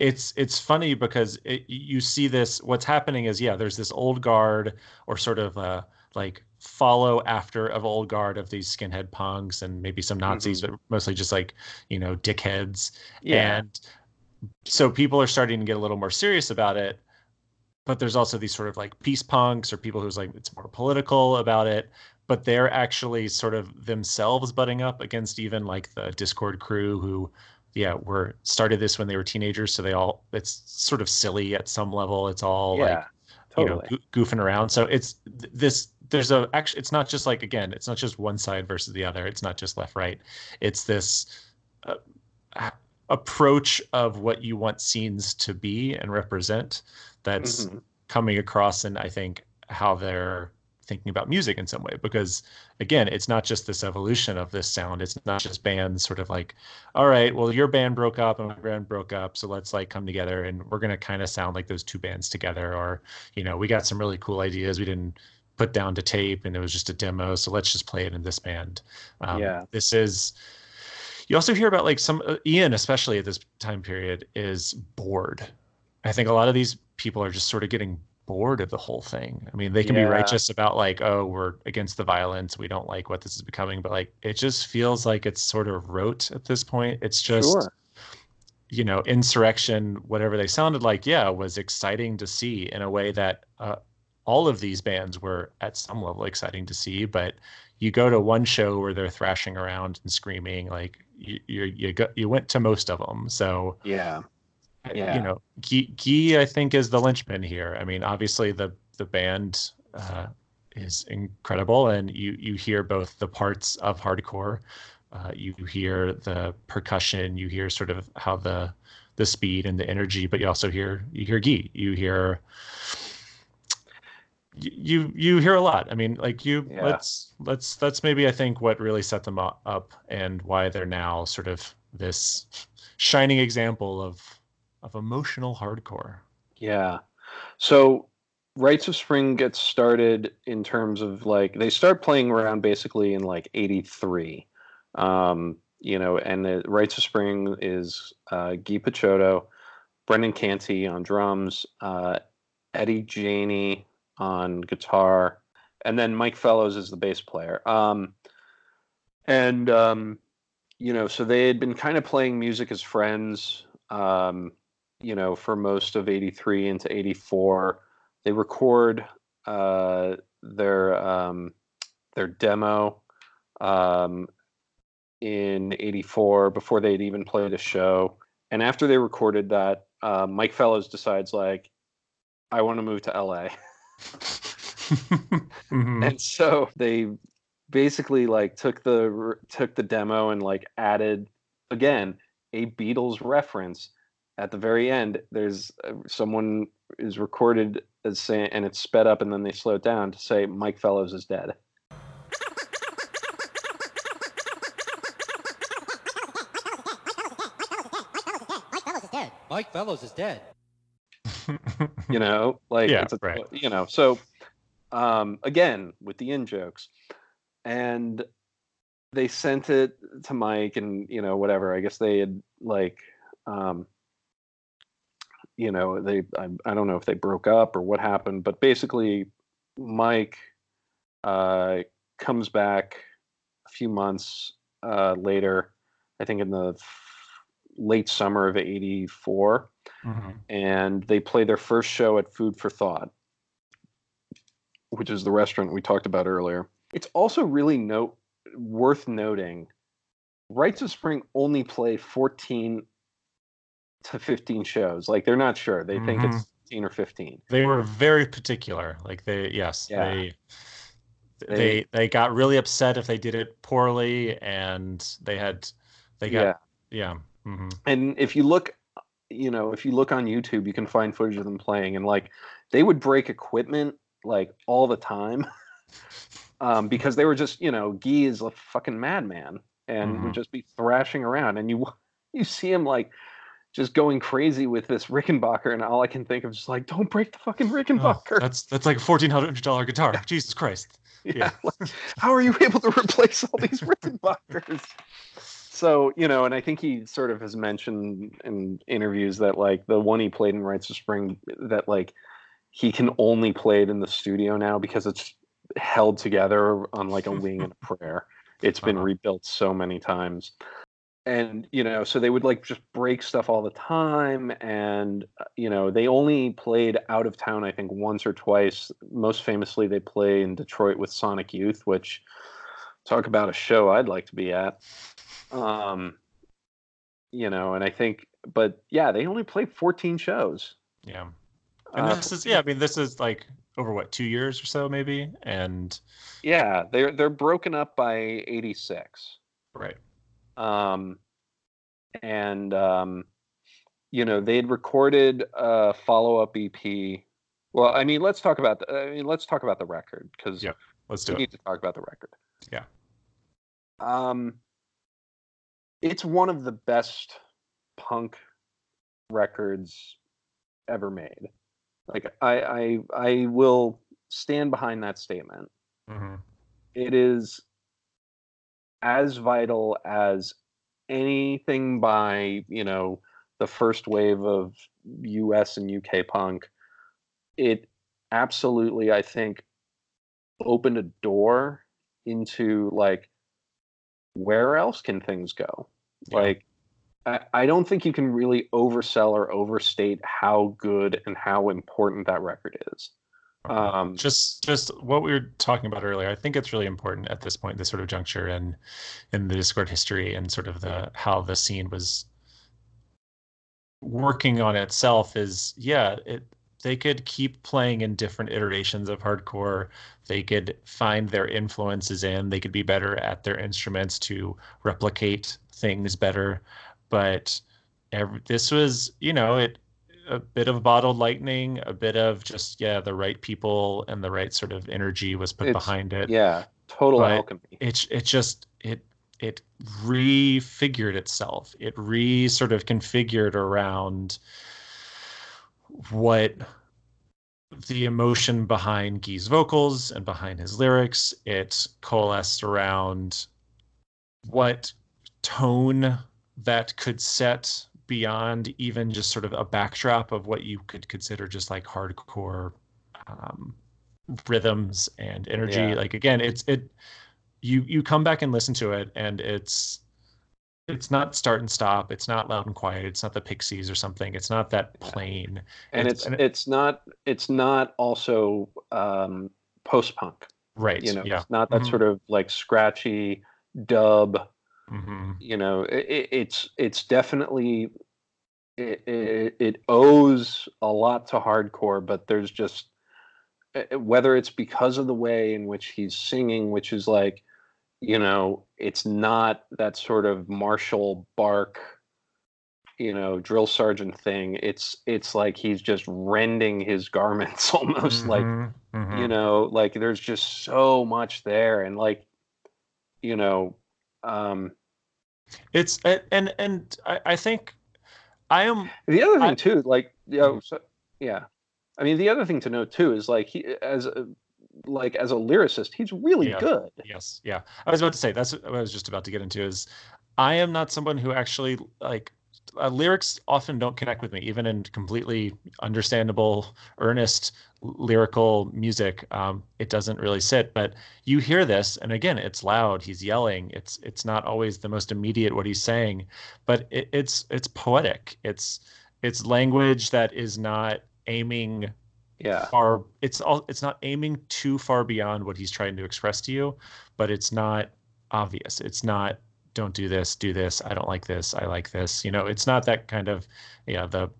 It's it's funny because it, you see this. What's happening is, yeah, there's this old guard, or sort of uh, like follow after of old guard of these skinhead punks and maybe some Nazis, mm-hmm. but mostly just like, you know, dickheads. Yeah. And so people are starting to get a little more serious about it. But there's also these sort of like peace punks or people who's like, it's more political about it. But they're actually sort of themselves butting up against even like the Dischord crew who. Yeah, were started this when they were teenagers, so they all, it's sort of silly at some level. It's all yeah, like, totally. you know, goofing around. So it's this, there's a, actually, it's not just like, again, it's not just one side versus the other. It's not just left, right. It's this uh, approach of what you want scenes to be and represent that's mm-hmm. coming across in, I think, how they're thinking about music in some way, because again, it's not just this evolution of this sound. It's not just bands sort of like, all right, well, your band broke up and my band broke up, so let's like come together and we're going to kind of sound like those two bands together, or, you know, we got some really cool ideas we didn't put down to tape and it was just a demo, so let's just play it in this band. Um, yeah, this is, you also hear about like some uh, Ian, especially at this time period, is bored. I think a lot of these people are just sort of getting bored of the whole thing. I mean, they can yeah. be righteous about like, oh, we're against the violence, we don't like what this is becoming, but like it just feels like it's sort of rote at this point. It's just sure. you know, Insurrection, whatever they sounded like, yeah, was exciting to see in a way that uh, all of these bands were at some level exciting to see, but you go to one show where they're thrashing around and screaming, like you you you, go, you went to most of them. So yeah Yeah. You know, Guy, I think, is the linchpin here. I mean, obviously the the band uh, is incredible, and you you hear both the parts of hardcore, uh, you hear the percussion, you hear sort of how the the speed and the energy, but you also hear you hear Guy, you hear you you hear a lot. I mean, like you yeah. let's let's that's maybe I think what really set them up and why they're now sort of this shining example of. Of emotional hardcore. Yeah. So Rites of Spring gets started in terms of like, they start playing around basically in like eighty-three. Um, you know, and the Rites of Spring is uh, Guy Picciotto, Brendan Canty on drums, uh, Eddie Janey on guitar, and then Mike Fellows is the bass player. Um, and, um, you know, so they had been kind of playing music as friends, um, you know, for most of eighty-three into eighty-four. They record uh, their um, their demo um, in eighty-four before they'd even played a show. And after they recorded that, uh, Mike Fellows decides, like, I want to move to L A. Mm-hmm. And so they basically like took the took the demo and like added again a Beatles reference at the very end. There's uh, someone is recorded as saying, and it's sped up and then they slow it down to say Mike Fellows is dead. Mike Fellows is dead. You know, like, yeah, it's a, right. You know, so um, again, with the in jokes, and they sent it to Mike and, you know, whatever, I guess they had like, um, you know, they, I, I don't know if they broke up or what happened, but basically Mike uh, comes back a few months uh, later, I think in the late summer of eighty-four. Mm-hmm. And they play their first show at Food for Thought, which is the restaurant we talked about earlier. It's also really no- worth noting, Rites of Spring only play fourteen to fifteen shows. Like, they're not sure. They mm-hmm. think it's fifteen or fifteen. They were very particular. Like, they, yes, yeah. they... They, they they got really upset if they did it poorly, and they had, they got, yeah. yeah. Mm-hmm. And if you look, you know, if you look on YouTube, you can find footage of them playing, and like they would break equipment like all the time um, because they were just, you know, Guy is a fucking madman and mm-hmm. would just be thrashing around, and you, you see him like just going crazy with this Rickenbacker, and all I can think of is just like, don't break the fucking Rickenbacker. Oh, that's, that's like a fourteen hundred dollars guitar. Jesus Christ. Yeah, yeah. Like, how are you able to replace all these Rickenbackers? So, you know, and I think he sort of has mentioned in interviews that, like, the one he played in Rites of Spring, that, like, he can only play it in the studio now because it's held together on, like, a wing and a prayer. It's been uh-huh. rebuilt so many times. And, you know, so they would, like, just break stuff all the time. And, you know, they only played out of town, I think, once or twice. Most famously, they play in Detroit with Sonic Youth, which, talk about a show I'd like to be at. Um, you know, and I think, but yeah, they only played fourteen shows. Yeah. And uh, this is, yeah, I mean, this is like over what, two years or so maybe. And yeah, they're, they're broken up by eighty-six. Right. Um, and, um, you know, they'd recorded a follow-up E P. Well, I mean, let's talk about, the, I mean, let's talk about the record. Cause yeah, let's do we it. need to talk about the record. Yeah. Um, It's one of the best punk records ever made. Like, I, I, I will stand behind that statement. Mm-hmm. It is as vital as anything by, you know, the first wave of U S and U K punk. It absolutely, I think, opened a door into, like, where else can things go? Yeah. Like, I, I don't think you can really oversell or overstate how good and how important that record is. Um, just, just what we were talking about earlier. I think it's really important at this point, this sort of juncture in, in the Dischord history and sort of the how the scene was working on itself. Is yeah, it they could keep playing in different iterations of hardcore. They could find their influences in. They could be better at their instruments to replicate things better. But every, this was, you know, it a bit of bottled lightning, a bit of just, yeah, the right people and the right sort of energy was put it's, behind it. Yeah, total but alchemy. It, it just, it it refigured itself. It re sort of configured around what the emotion behind Guy's vocals and behind his lyrics. It coalesced around what tone that could set beyond even just sort of a backdrop of what you could consider just like hardcore um, rhythms and energy. Yeah. Like, again, it's it you you come back and listen to it, and it's it's not start and stop. It's not loud and quiet. It's not the Pixies or something. It's not that plain. And it's it's, and it, it's not it's not also um, post punk, right? You know, yeah. It's not that mm-hmm. sort of like scratchy dub, Mm-hmm. You know, it, it's it's definitely it, it, it owes a lot to hardcore, but there's just, whether it's because of the way in which he's singing, which is like, you know, it's not that sort of martial bark, you know, drill sergeant thing. It's it's like he's just rending his garments almost, mm-hmm, like, mm-hmm, you know, like there's just so much there. And like, you know, um, it's and and I, I think I am the other thing I, too. Like, you know, so, yeah, I mean, the other thing to note too is like he as a, like as a lyricist, he's really yeah. good. Yes, yeah. I was about to say that's what I was just about to get into. Is I am not someone who actually like. Uh, lyrics often don't connect with me, even in completely understandable, earnest, l- lyrical music. Um, it doesn't really sit. But you hear this, and again, it's loud. He's yelling. It's it's not always the most immediate what he's saying, but it, it's it's poetic. It's it's language that is not aiming yeah. far. It's all. It's not aiming too far beyond what he's trying to express to you, but it's not obvious. It's not. Don't do this, do this. I don't like this. I like this. You know, it's not that kind of, you know, the,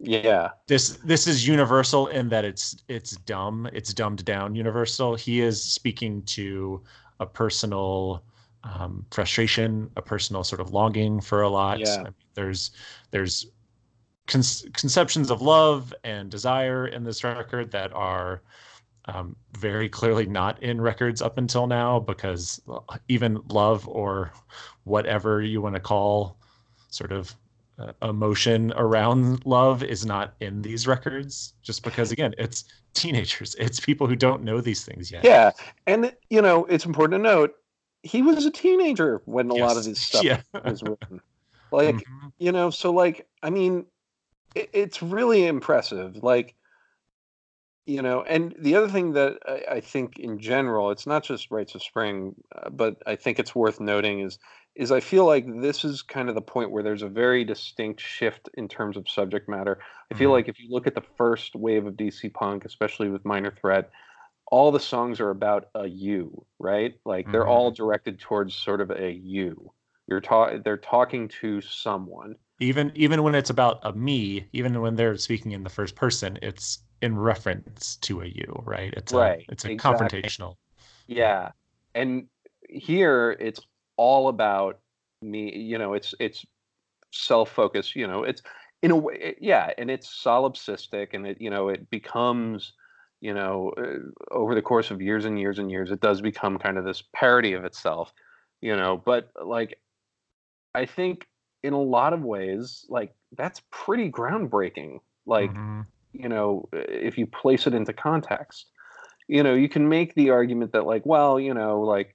yeah, this, this is universal in that it's, it's dumb. It's dumbed down universal. He is speaking to a personal um, frustration, a personal sort of longing for a lot. Yeah. I mean, there's, there's con- conceptions of love and desire in this record that are, Um, very clearly not in records up until now, because even love or whatever you want to call sort of uh, emotion around love is not in these records, just because, again, it's teenagers. It's people who don't know these things yet. Yeah. And, you know, it's important to note he was a teenager when a yes. lot of this stuff yeah. was written. Like, mm-hmm. you know, so like, I mean, it, it's really impressive. Like, you know, and the other thing that I, I think in general, it's not just Rites of Spring, uh, but I think it's worth noting is, is I feel like this is kind of the point where there's a very distinct shift in terms of subject matter. I feel mm-hmm. like if you look at the first wave of D C punk, especially with Minor Threat, all the songs are about a you, right? Like mm-hmm. they're all directed towards sort of a you. You're ta- They're talking to someone. Even even when it's about a me, even when they're speaking in the first person, it's in reference to a you, right? It's right. A, it's a exactly. confrontational. Yeah. And here it's all about me, you know, it's it's self-focused, you know, it's in a way, it, yeah, and it's solipsistic, and it, you know, it becomes, you know, uh, over the course of years and years and years, it does become kind of this parody of itself, you know, but like, I think in a lot of ways, like, that's pretty groundbreaking. Like, mm-hmm. you know, if you place it into context, you know, you can make the argument that like, well, you know, like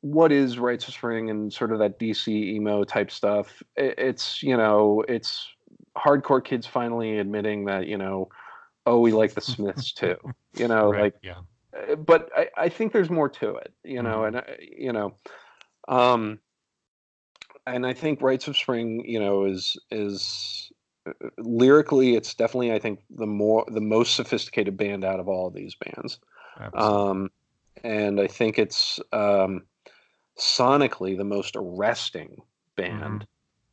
what is Rites of Spring and sort of that D C emo type stuff? It's, you know, it's hardcore kids finally admitting that, you know, oh, we like the Smiths too, you know, right, like, yeah. but I, I think there's more to it, you know, mm-hmm. and I, you know, um, and I think Rites of Spring, you know, is, is, lyrically, it's definitely, I think, the more the most sophisticated band out of all of these bands. Um, and I think it's um, sonically the most arresting band.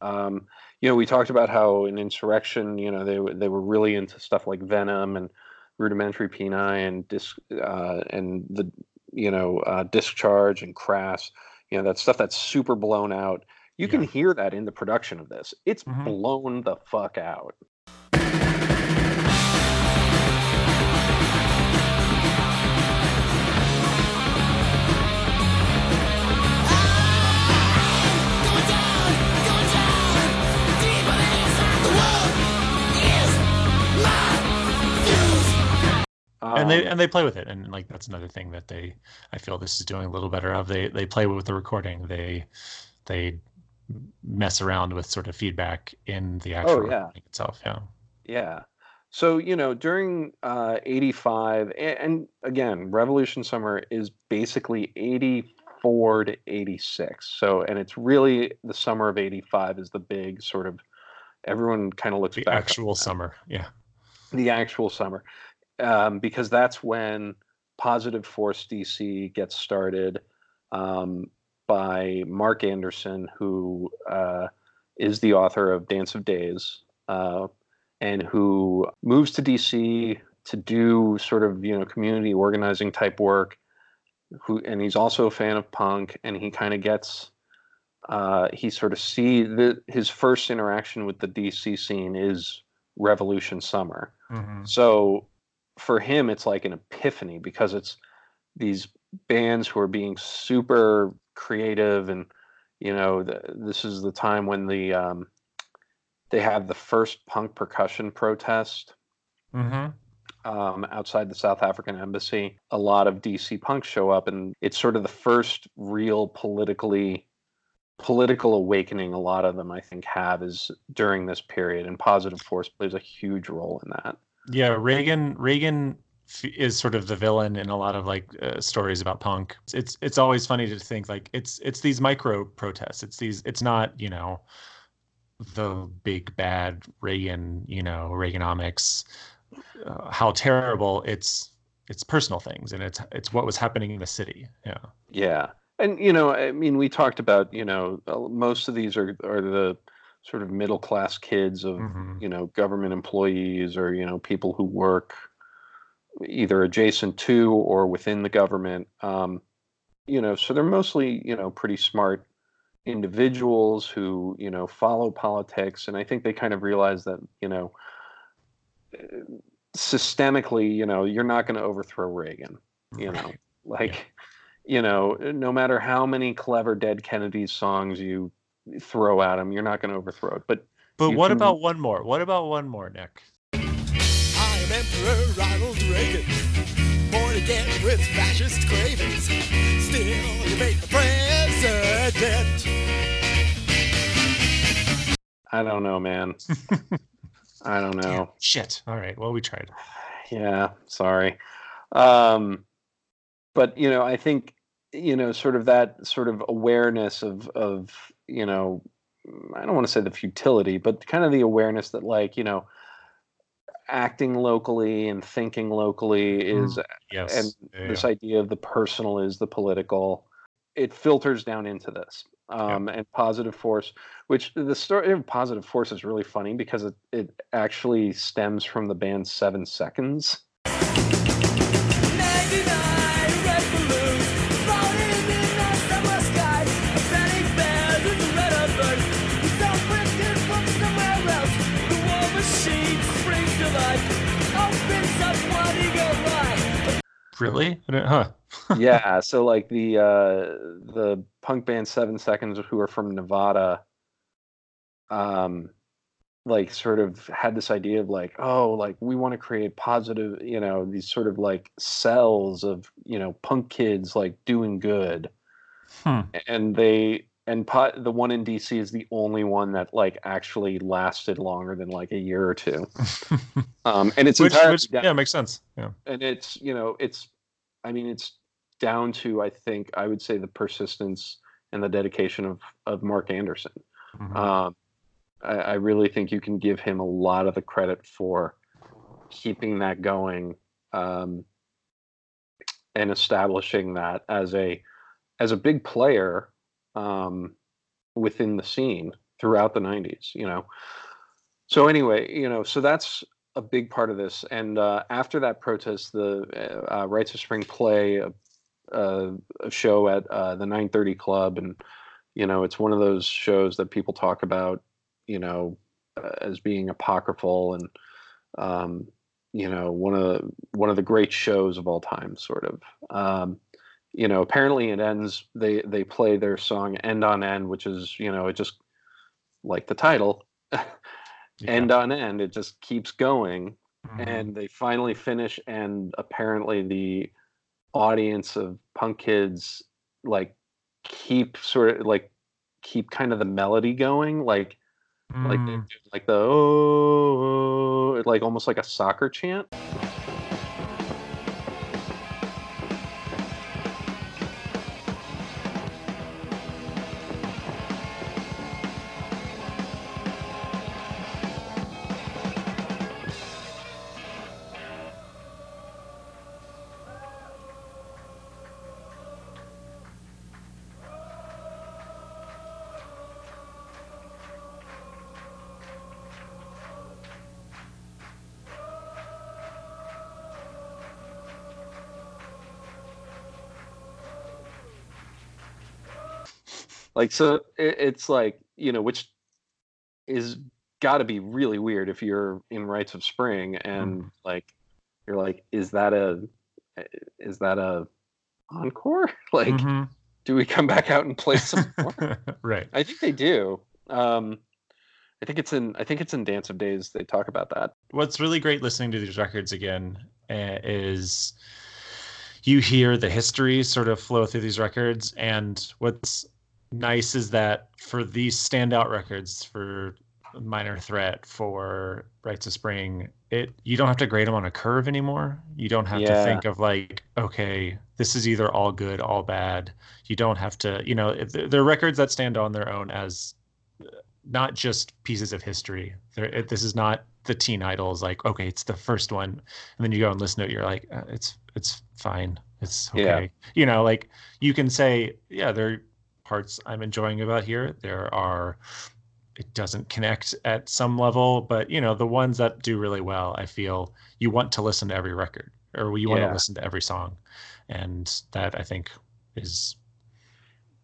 Mm-hmm. Um, you know, we talked about how in Insurrection, you know, they, they were really into stuff like Venom and Rudimentary Peni and Disc, uh, and the, you know, uh, Discharge and Crass, you know, that stuff that's super blown out. You can yeah. hear that in the production of this. It's mm-hmm. blown the fuck out. And they and they play with it, and like that's another thing that they, I feel this is doing a little better of. They they play with the recording. They they. mess around with sort of feedback in the actual oh, yeah. itself. Yeah. Yeah. So, you know, during uh, eighty-five, and, and again, Revolution Summer is basically eighty-four to eighty-six. So, and it's really the summer of eighty-five is the big sort of, everyone kind of looks the back. The actual summer. Yeah. The actual summer. Um, because that's when Positive Force D C gets started. Um, by Mark Anderson, who uh, is the author of Dance of Days, uh, and who moves to D C to do sort of, you know, community organizing type work. Who, and he's also a fan of punk, and he kind of gets, uh, he sort of see the, his first interaction with the D C scene is Revolution Summer. Mm-hmm. So for him, it's like an epiphany, because it's these bands who are being super creative, and you know, the, this is the time when the um they have the first punk percussion protest mm-hmm. um outside the South African embassy. A lot of D C punks show up, and it's sort of the first real politically political awakening a lot of them I think have is during this period, and Positive Force plays a huge role in that. Yeah, Reagan Reagan is sort of the villain in a lot of like uh, stories about punk. It's it's always funny to think like it's it's these micro protests. It's these it's not, you know, the big bad Reagan, you know, Reaganomics, uh, how terrible. It's it's personal things, and it's it's what was happening in the city. Yeah. Yeah. And you know, I mean, we talked about, you know, most of these are are the sort of middle class kids of, mm-hmm. you know, government employees, or, you know, people who work either adjacent to or within the government, um, you know, so they're mostly, you know, pretty smart individuals who, you know, follow politics. And I think they kind of realize that, you know, systemically, you know, you're not going to overthrow Reagan, you know, like, yeah. you know, no matter how many clever Dead Kennedys songs you throw at him, you're not going to overthrow it. But, but what can... about one more? What about one more, Nick? Emperor Ronald Reagan, born again with fascist cravings, still you make the president. I don't know, man. I don't know. Yeah, shit. All right. Well, we tried. Yeah. Sorry. Um, but, you know, I think, you know, sort of that sort of awareness of, of, you know, I don't want to say the futility, but kind of the awareness that, like, you know, acting locally and thinking locally is yes. and yeah, this yeah. idea of the personal is the political, it filters down into this um yeah. and Positive Force, which the story of Positive Force is really funny because it, it actually stems from the band Seven Seconds. Really? Huh. Yeah. So like the uh, the punk band Seven Seconds, who are from Nevada, um, like sort of had this idea of like, oh, like we want to create positive, you know, these sort of like cells of, you know, punk kids like doing good. Hmm. And they and po- the one in D C is the only one that like actually lasted longer than like a year or two. Um, and it's which, entirely which, down- yeah, makes sense. Yeah, and it's, you know, it's, I mean, it's down to, I think I would say the persistence and the dedication of of Mark Anderson. Mm-hmm. Um, I, I really think you can give him a lot of the credit for keeping that going, um, and establishing that as a as a big player um within the scene throughout the nineties, you know. So anyway, you know, so that's a big part of this. And uh after that protest, the uh, uh Rites of Spring play a, a, a show at uh the nine thirty Club, and you know, it's one of those shows that people talk about, you know, uh, as being apocryphal, and um you know, one of the, one of the great shows of all time, sort of. um You know, apparently it ends, they, they play their song End on End, which is, you know, it just, like the title, yeah. End on End, it just keeps going. Mm-hmm. And they finally finish, and apparently the audience of punk kids, like, keep sort of, like, keep kind of the melody going, like, mm. like, they, like the, oh, oh, like, almost like a soccer chant. Like, so it, it's like, you know, which is got to be really weird if you're in Rites of Spring and mm. like, you're like, is that a, is that a encore? Like, mm-hmm. do we come back out and play some more? Right. I think they do. Um, I think it's in, I think it's in Dance of Days. They talk about that. What's really great listening to these records again uh, is you hear the history sort of flow through these records. And what's nice is that for these standout records, for Minor Threat, for Rites of Spring, it you don't have to grade them on a curve anymore. You don't have yeah. to think of like, okay, this is either all good, all bad. You don't have to, you know, they're records that stand on their own as not just pieces of history. They're, this is not the Teen Idols, like, okay, it's the first one, and then you go and listen to it, you're like, uh, it's it's fine, it's okay. Yeah. You know, like, you can say, yeah, there are parts I'm enjoying about here. There are, it doesn't connect at some level, but, you know, the ones that do really well, I feel you want to listen to every record, or you want yeah. to listen to every song. And that, I think, is,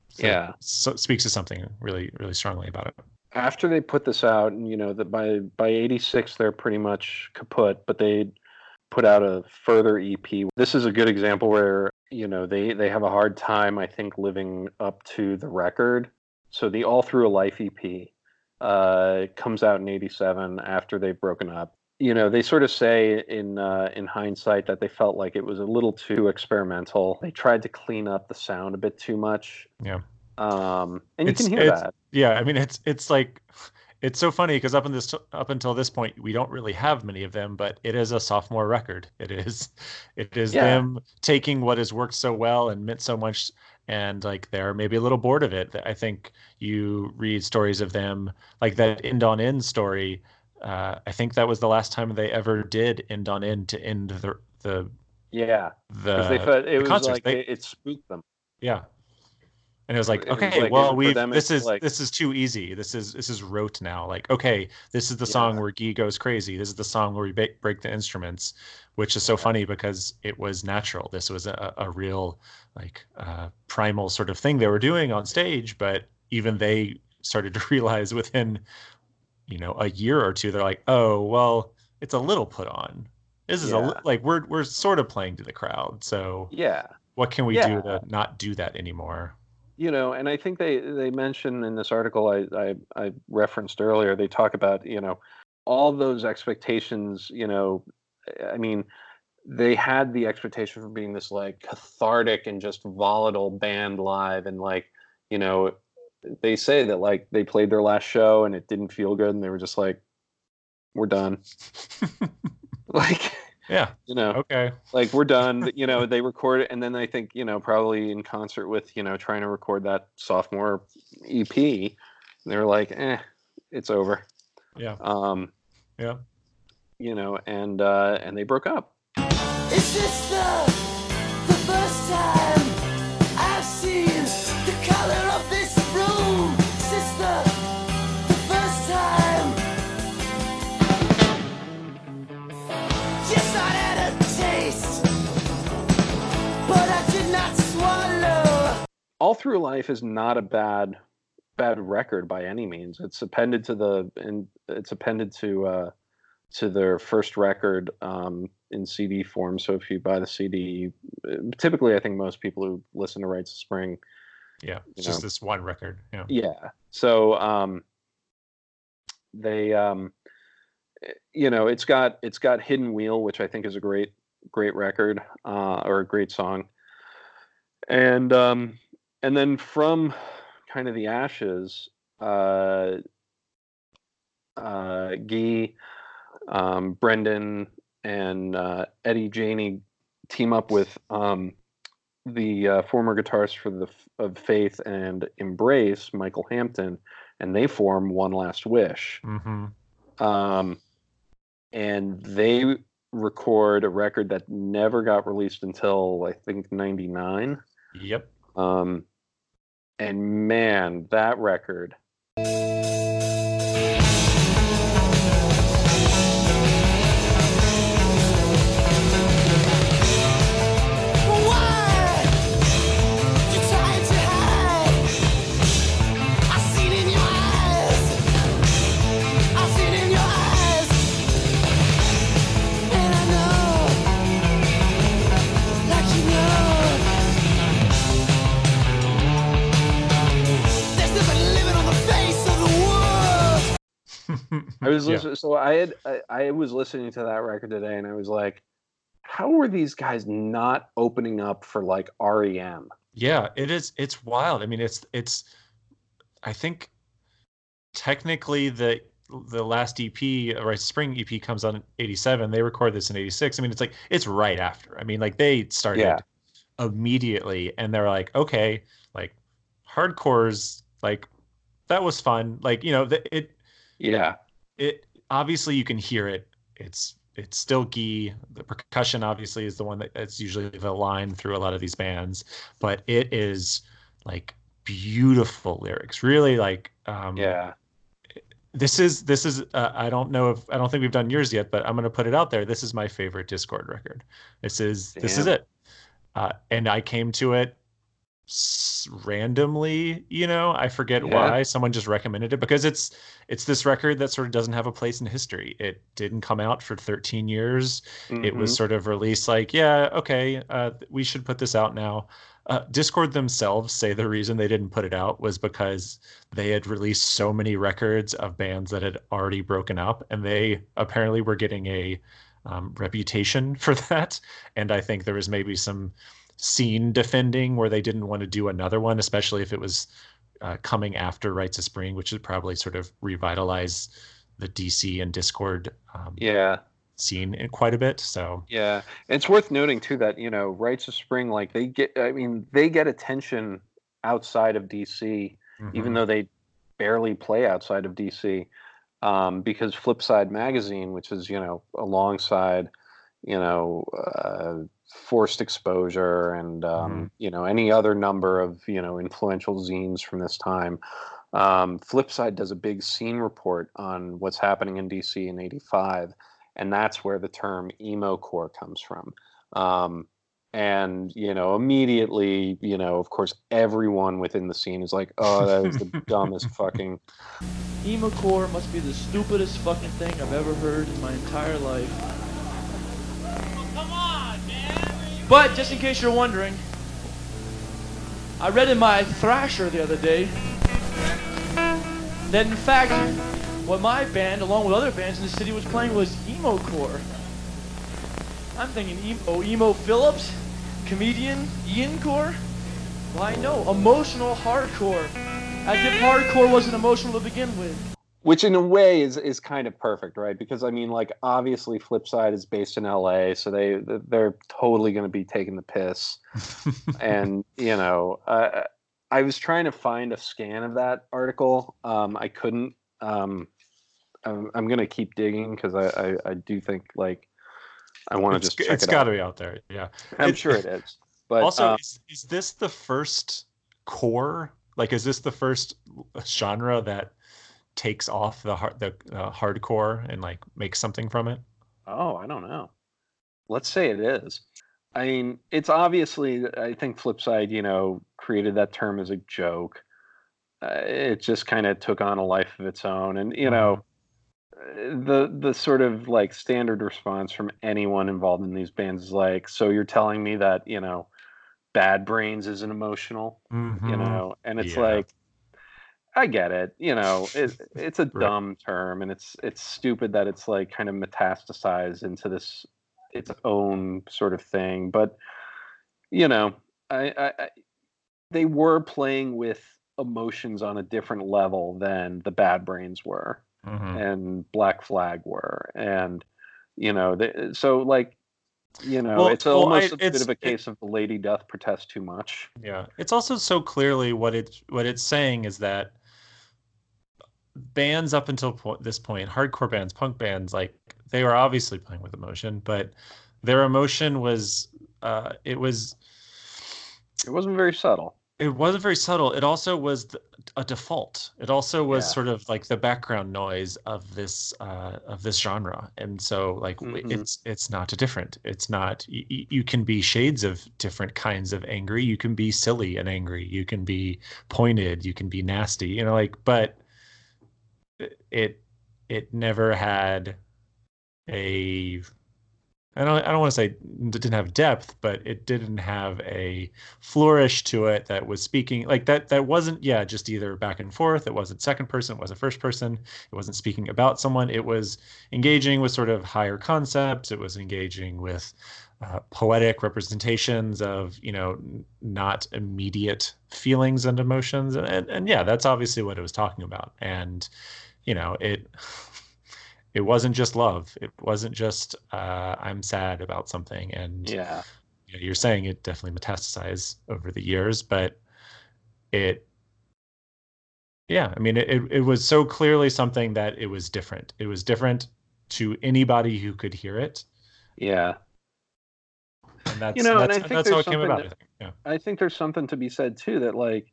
so, yeah, so, speaks to something really, really strongly about it. After they put this out, and, you know, that by by eighty-six they're pretty much kaput, but they put out a further E P. This is a good example where, you know, they they have a hard time, I think, living up to the record. So the All Through a Life E P uh, comes out in eighty-seven after they've broken up. You know, they sort of say in uh, in hindsight that they felt like it was a little too experimental. They tried to clean up the sound a bit too much. Yeah. Um, and you it's, can hear that. Yeah, I mean, it's it's like, it's so funny because up in this up until this point we don't really have many of them, but it is a sophomore record. It is, it is yeah. them taking what has worked so well and meant so much, and like they're maybe a little bored of it. I think you read stories of them like that End on End story. Uh, I think that was the last time they ever did End on End to end the the yeah the they felt it the was concerts. Like they, it spooked them. Yeah. And it was like, okay, was like, well, we this is like, this is too easy. This is this is rote now. Like, okay, this is the yeah. song where Guy goes crazy. This is the song where we ba- break the instruments, which is so yeah. funny because it was natural. This was a, a real, like, uh, primal sort of thing they were doing on stage. But even they started to realize within, you know, a year or two, they're like, oh, well, it's a little put on. This is yeah. a like we're we're sort of playing to the crowd. So yeah, what can we yeah. do to not do that anymore? You know, and I think they, they mentioned in this article I, I, I referenced earlier, they talk about, you know, all those expectations, you know, I mean, they had the expectation for being this, like, cathartic and just volatile band live. And, like, you know, they say that, like, they played their last show and it didn't feel good. And they were just like, we're done. Like... Yeah. You know, okay. Like, we're done. You know, they record it. And then I think, you know, probably in concert with, you know, trying to record that sophomore E P, they were like, eh, it's over. Yeah. Um, yeah. You know, and, uh, and they broke up. It's just the, the first time I've seen the color of this room. It's just the, the first time. All Through Life is not a bad, bad record by any means. It's appended to the, and it's appended to, uh, to their first record um, in C D form. So if you buy the C D, typically I think most people who listen to Rites of Spring, yeah, it's just know, this one record. Yeah. Yeah. So um, they, um, you know, it's got it's got Hidden Wheel, which I think is a great, great record uh, or a great song, and. Um, And then from kind of the ashes, uh, uh, Guy, um, Brendan, and uh, Eddie Janey team up with um, the uh, former guitarist for the of Faith and Embrace, Michael Hampton, and they form One Last Wish. Mm-hmm. Um, and they record a record that never got released until, I think, ninety-nine. Yep. Um, And man, that record. Why? You're trying to hide. I was listening. Yeah. So I had I, I was listening to that record today, and I was like, how were these guys not opening up for like R E M? Yeah, it is. It's wild. I mean, it's it's. I think technically the the last E P, Rites of Spring E P, comes out in eighty-seven. They record this in eighty-six. I mean, it's like it's right after. I mean, like they started yeah. immediately, and they're like, okay, like hardcore's like that was fun. Like, you know, the, it. Yeah. It obviously you can hear it. It's it's still Guy. The percussion obviously is the one that it's usually the line through a lot of these bands, but it is like beautiful lyrics. Really, like um, yeah. This is this is uh, I don't know if I don't think we've done yours yet, but I'm gonna put it out there. This is my favorite Dischord record. This is Damn. this is it, uh, and I came to it randomly, you know, I forget yeah. why. Someone just recommended it because it's it's this record that sort of doesn't have a place in history. It didn't come out for thirteen years. Mm-hmm. It was sort of released like, yeah, okay, uh, we should put this out now. Uh, Dischord themselves say the reason they didn't put it out was because they had released so many records of bands that had already broken up, and they apparently were getting a um, reputation for that. And I think there was maybe some scene defending where they didn't want to do another one, especially if it was uh, coming after Rites of Spring, which would probably sort of revitalize the D C and Dischord um, yeah. scene in quite a bit. So yeah, it's worth noting too that, you know, Rites of Spring, like they get, I mean, they get attention outside of D C, mm-hmm. even though they barely play outside of D C, um, because Flipside Magazine, which is, you know, alongside, you know, uh, Forced Exposure and um mm-hmm. you know, any other number of, you know, influential zines from this time, um Flipside does a big scene report on what's happening in D C in eighty-five, and that's where the term emo core comes from. Um and, you know, immediately, you know, of course everyone within the scene is like, oh, that was the dumbest fucking emo core must be the stupidest fucking thing I've ever heard in my entire life. But, just in case you're wondering, I read in my Thrasher the other day that, in fact, what my band, along with other bands in the city, was playing was emo core. I'm thinking, e- oh, emo Phillips? Comedian? Ian core? Well, I know, emotional hardcore. As if hardcore wasn't emotional to begin with. Which in a way is is kind of perfect, right? Because, I mean, like, obviously Flipside is based in L A, so they, they're totally going to be taking the piss. And, you know, uh, I was trying to find a scan of that article. Um, I couldn't. Um, I'm, I'm going to keep digging because I, I, I do think, like, I want to just check it out. It's got to be out there, yeah. I'm it, sure it is. But also, um, is, is this the first core? Like, is this the first genre that takes off the hard, the uh, hardcore and like makes something from it? Oh, I don't know. Let's say it is. I mean, it's obviously, I think Flipside, you know, created that term as a joke. Uh, it just kind of took on a life of its own, and you know, the the sort of like standard response from anyone involved in these bands is like, so you're telling me that, you know, Bad Brains isn't emotional, mm-hmm. you know, and it's yeah. like, I get it, you know, it, it's a dumb right. term, and it's it's stupid that it's like kind of metastasized into this its own sort of thing. But, you know, I, I, I they were playing with emotions on a different level than the Bad Brains were, mm-hmm. and Black Flag were, and, you know, they, so like, you know, well, it's well, almost I, a it's, bit of a case it, of the lady doth protest too much. Yeah, it's also so clearly what it what it's saying is that bands up until po- this point, hardcore bands, punk bands, like they were obviously playing with emotion, but their emotion was uh it was it wasn't very subtle. It wasn't very subtle. It also was th- a default. It also was yeah. sort of like the background noise of this uh, of this genre, and so like mm-hmm. it's it's not different. It's not. Y- you can be shades of different kinds of angry. You can be silly and angry. You can be pointed. You can be nasty. You know, like, but it it never had a I don't, I don't want to say it didn't have depth, but it didn't have a flourish to it that was speaking like that. That wasn't, yeah, just either back and forth. It wasn't second person. It wasn't first person. It wasn't speaking about someone. It was engaging with sort of higher concepts. It was engaging with uh, poetic representations of, you know, not immediate feelings and emotions. And, and, and yeah, that's obviously what it was talking about. And, you know, it... It wasn't just love. It wasn't just uh, I'm sad about something. And yeah, you know, you're saying it definitely metastasized over the years, but it, yeah, I mean, it it was so clearly something that it was different. It was different to anybody who could hear it. Yeah. And that's, you know, that's, and I think that's how it came about. To, I, think. Yeah. I think there's something to be said too, that like,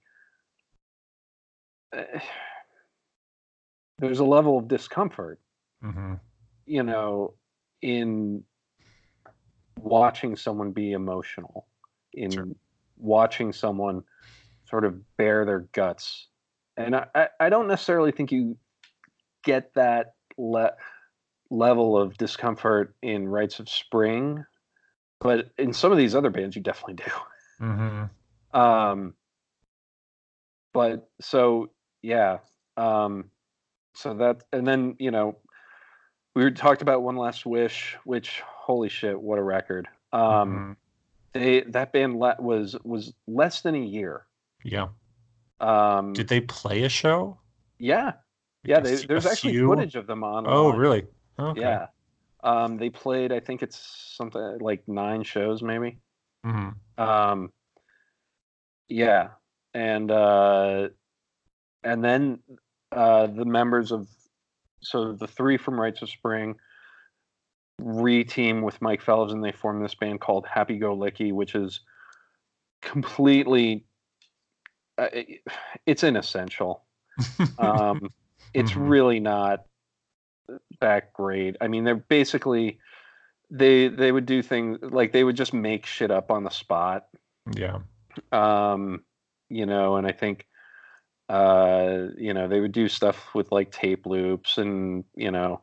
uh, there's a level of discomfort. Mm-hmm. You know, in watching someone be emotional, in sure. watching someone sort of bare their guts. And I, I don't necessarily think you get that le- level of discomfort in Rites of Spring, but in some of these other bands, you definitely do. Mm-hmm. Um, but so, yeah. Um, so that, and then, you know, we talked about One Last Wish, which, holy shit, what a record. Um, mm-hmm. They that band le- was was less than a year. Yeah. Um, Did they play a show? Yeah. Yeah, they, there's actually few... footage of them online. Oh, really? Okay. Yeah. Um, they played, I think it's something like nine shows, maybe. Mm-hmm. Um, yeah. And, uh, and then uh, the members of So the three from Rites of Spring re-team with Mike Fellows, and they form this band called Happy Go Licky, which is completely, uh, it, it's inessential. Um, it's mm-hmm. really not that great. I mean, they're basically, they they would do things, like they would just make shit up on the spot. Yeah. Um, you know, and I think, Uh, you know, they would do stuff with like tape loops and, you know,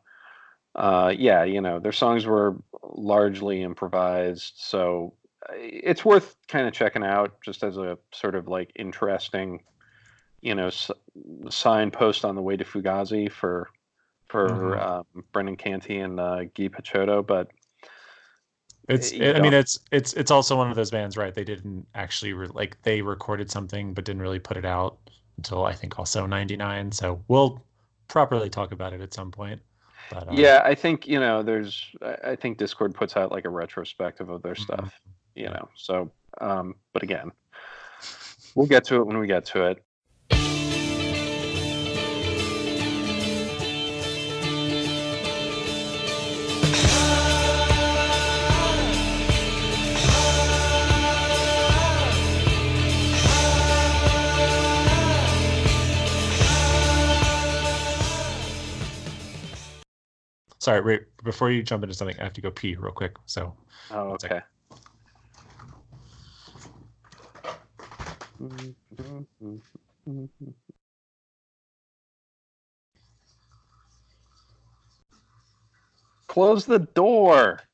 uh, yeah, you know, their songs were largely improvised. So it's worth kind of checking out just as a sort of like interesting, you know, s- signpost on the way to Fugazi for, for, mm-hmm. um, Brendan Canty and, uh, Guy Picciotto. But It's. It, I mean, it's it's it's also one of those bands, right? They didn't actually re- like they recorded something, but didn't really put it out until I think also ninety-nine. So we'll properly talk about it at some point. But, uh, yeah, I think you know, there's. I think Dischord puts out like a retrospective of their stuff, mm-hmm. you know. So, um, but again, we'll get to it when we get to it. Sorry, wait, before you jump into something, I have to go pee real quick. So, oh, okay. Close the door.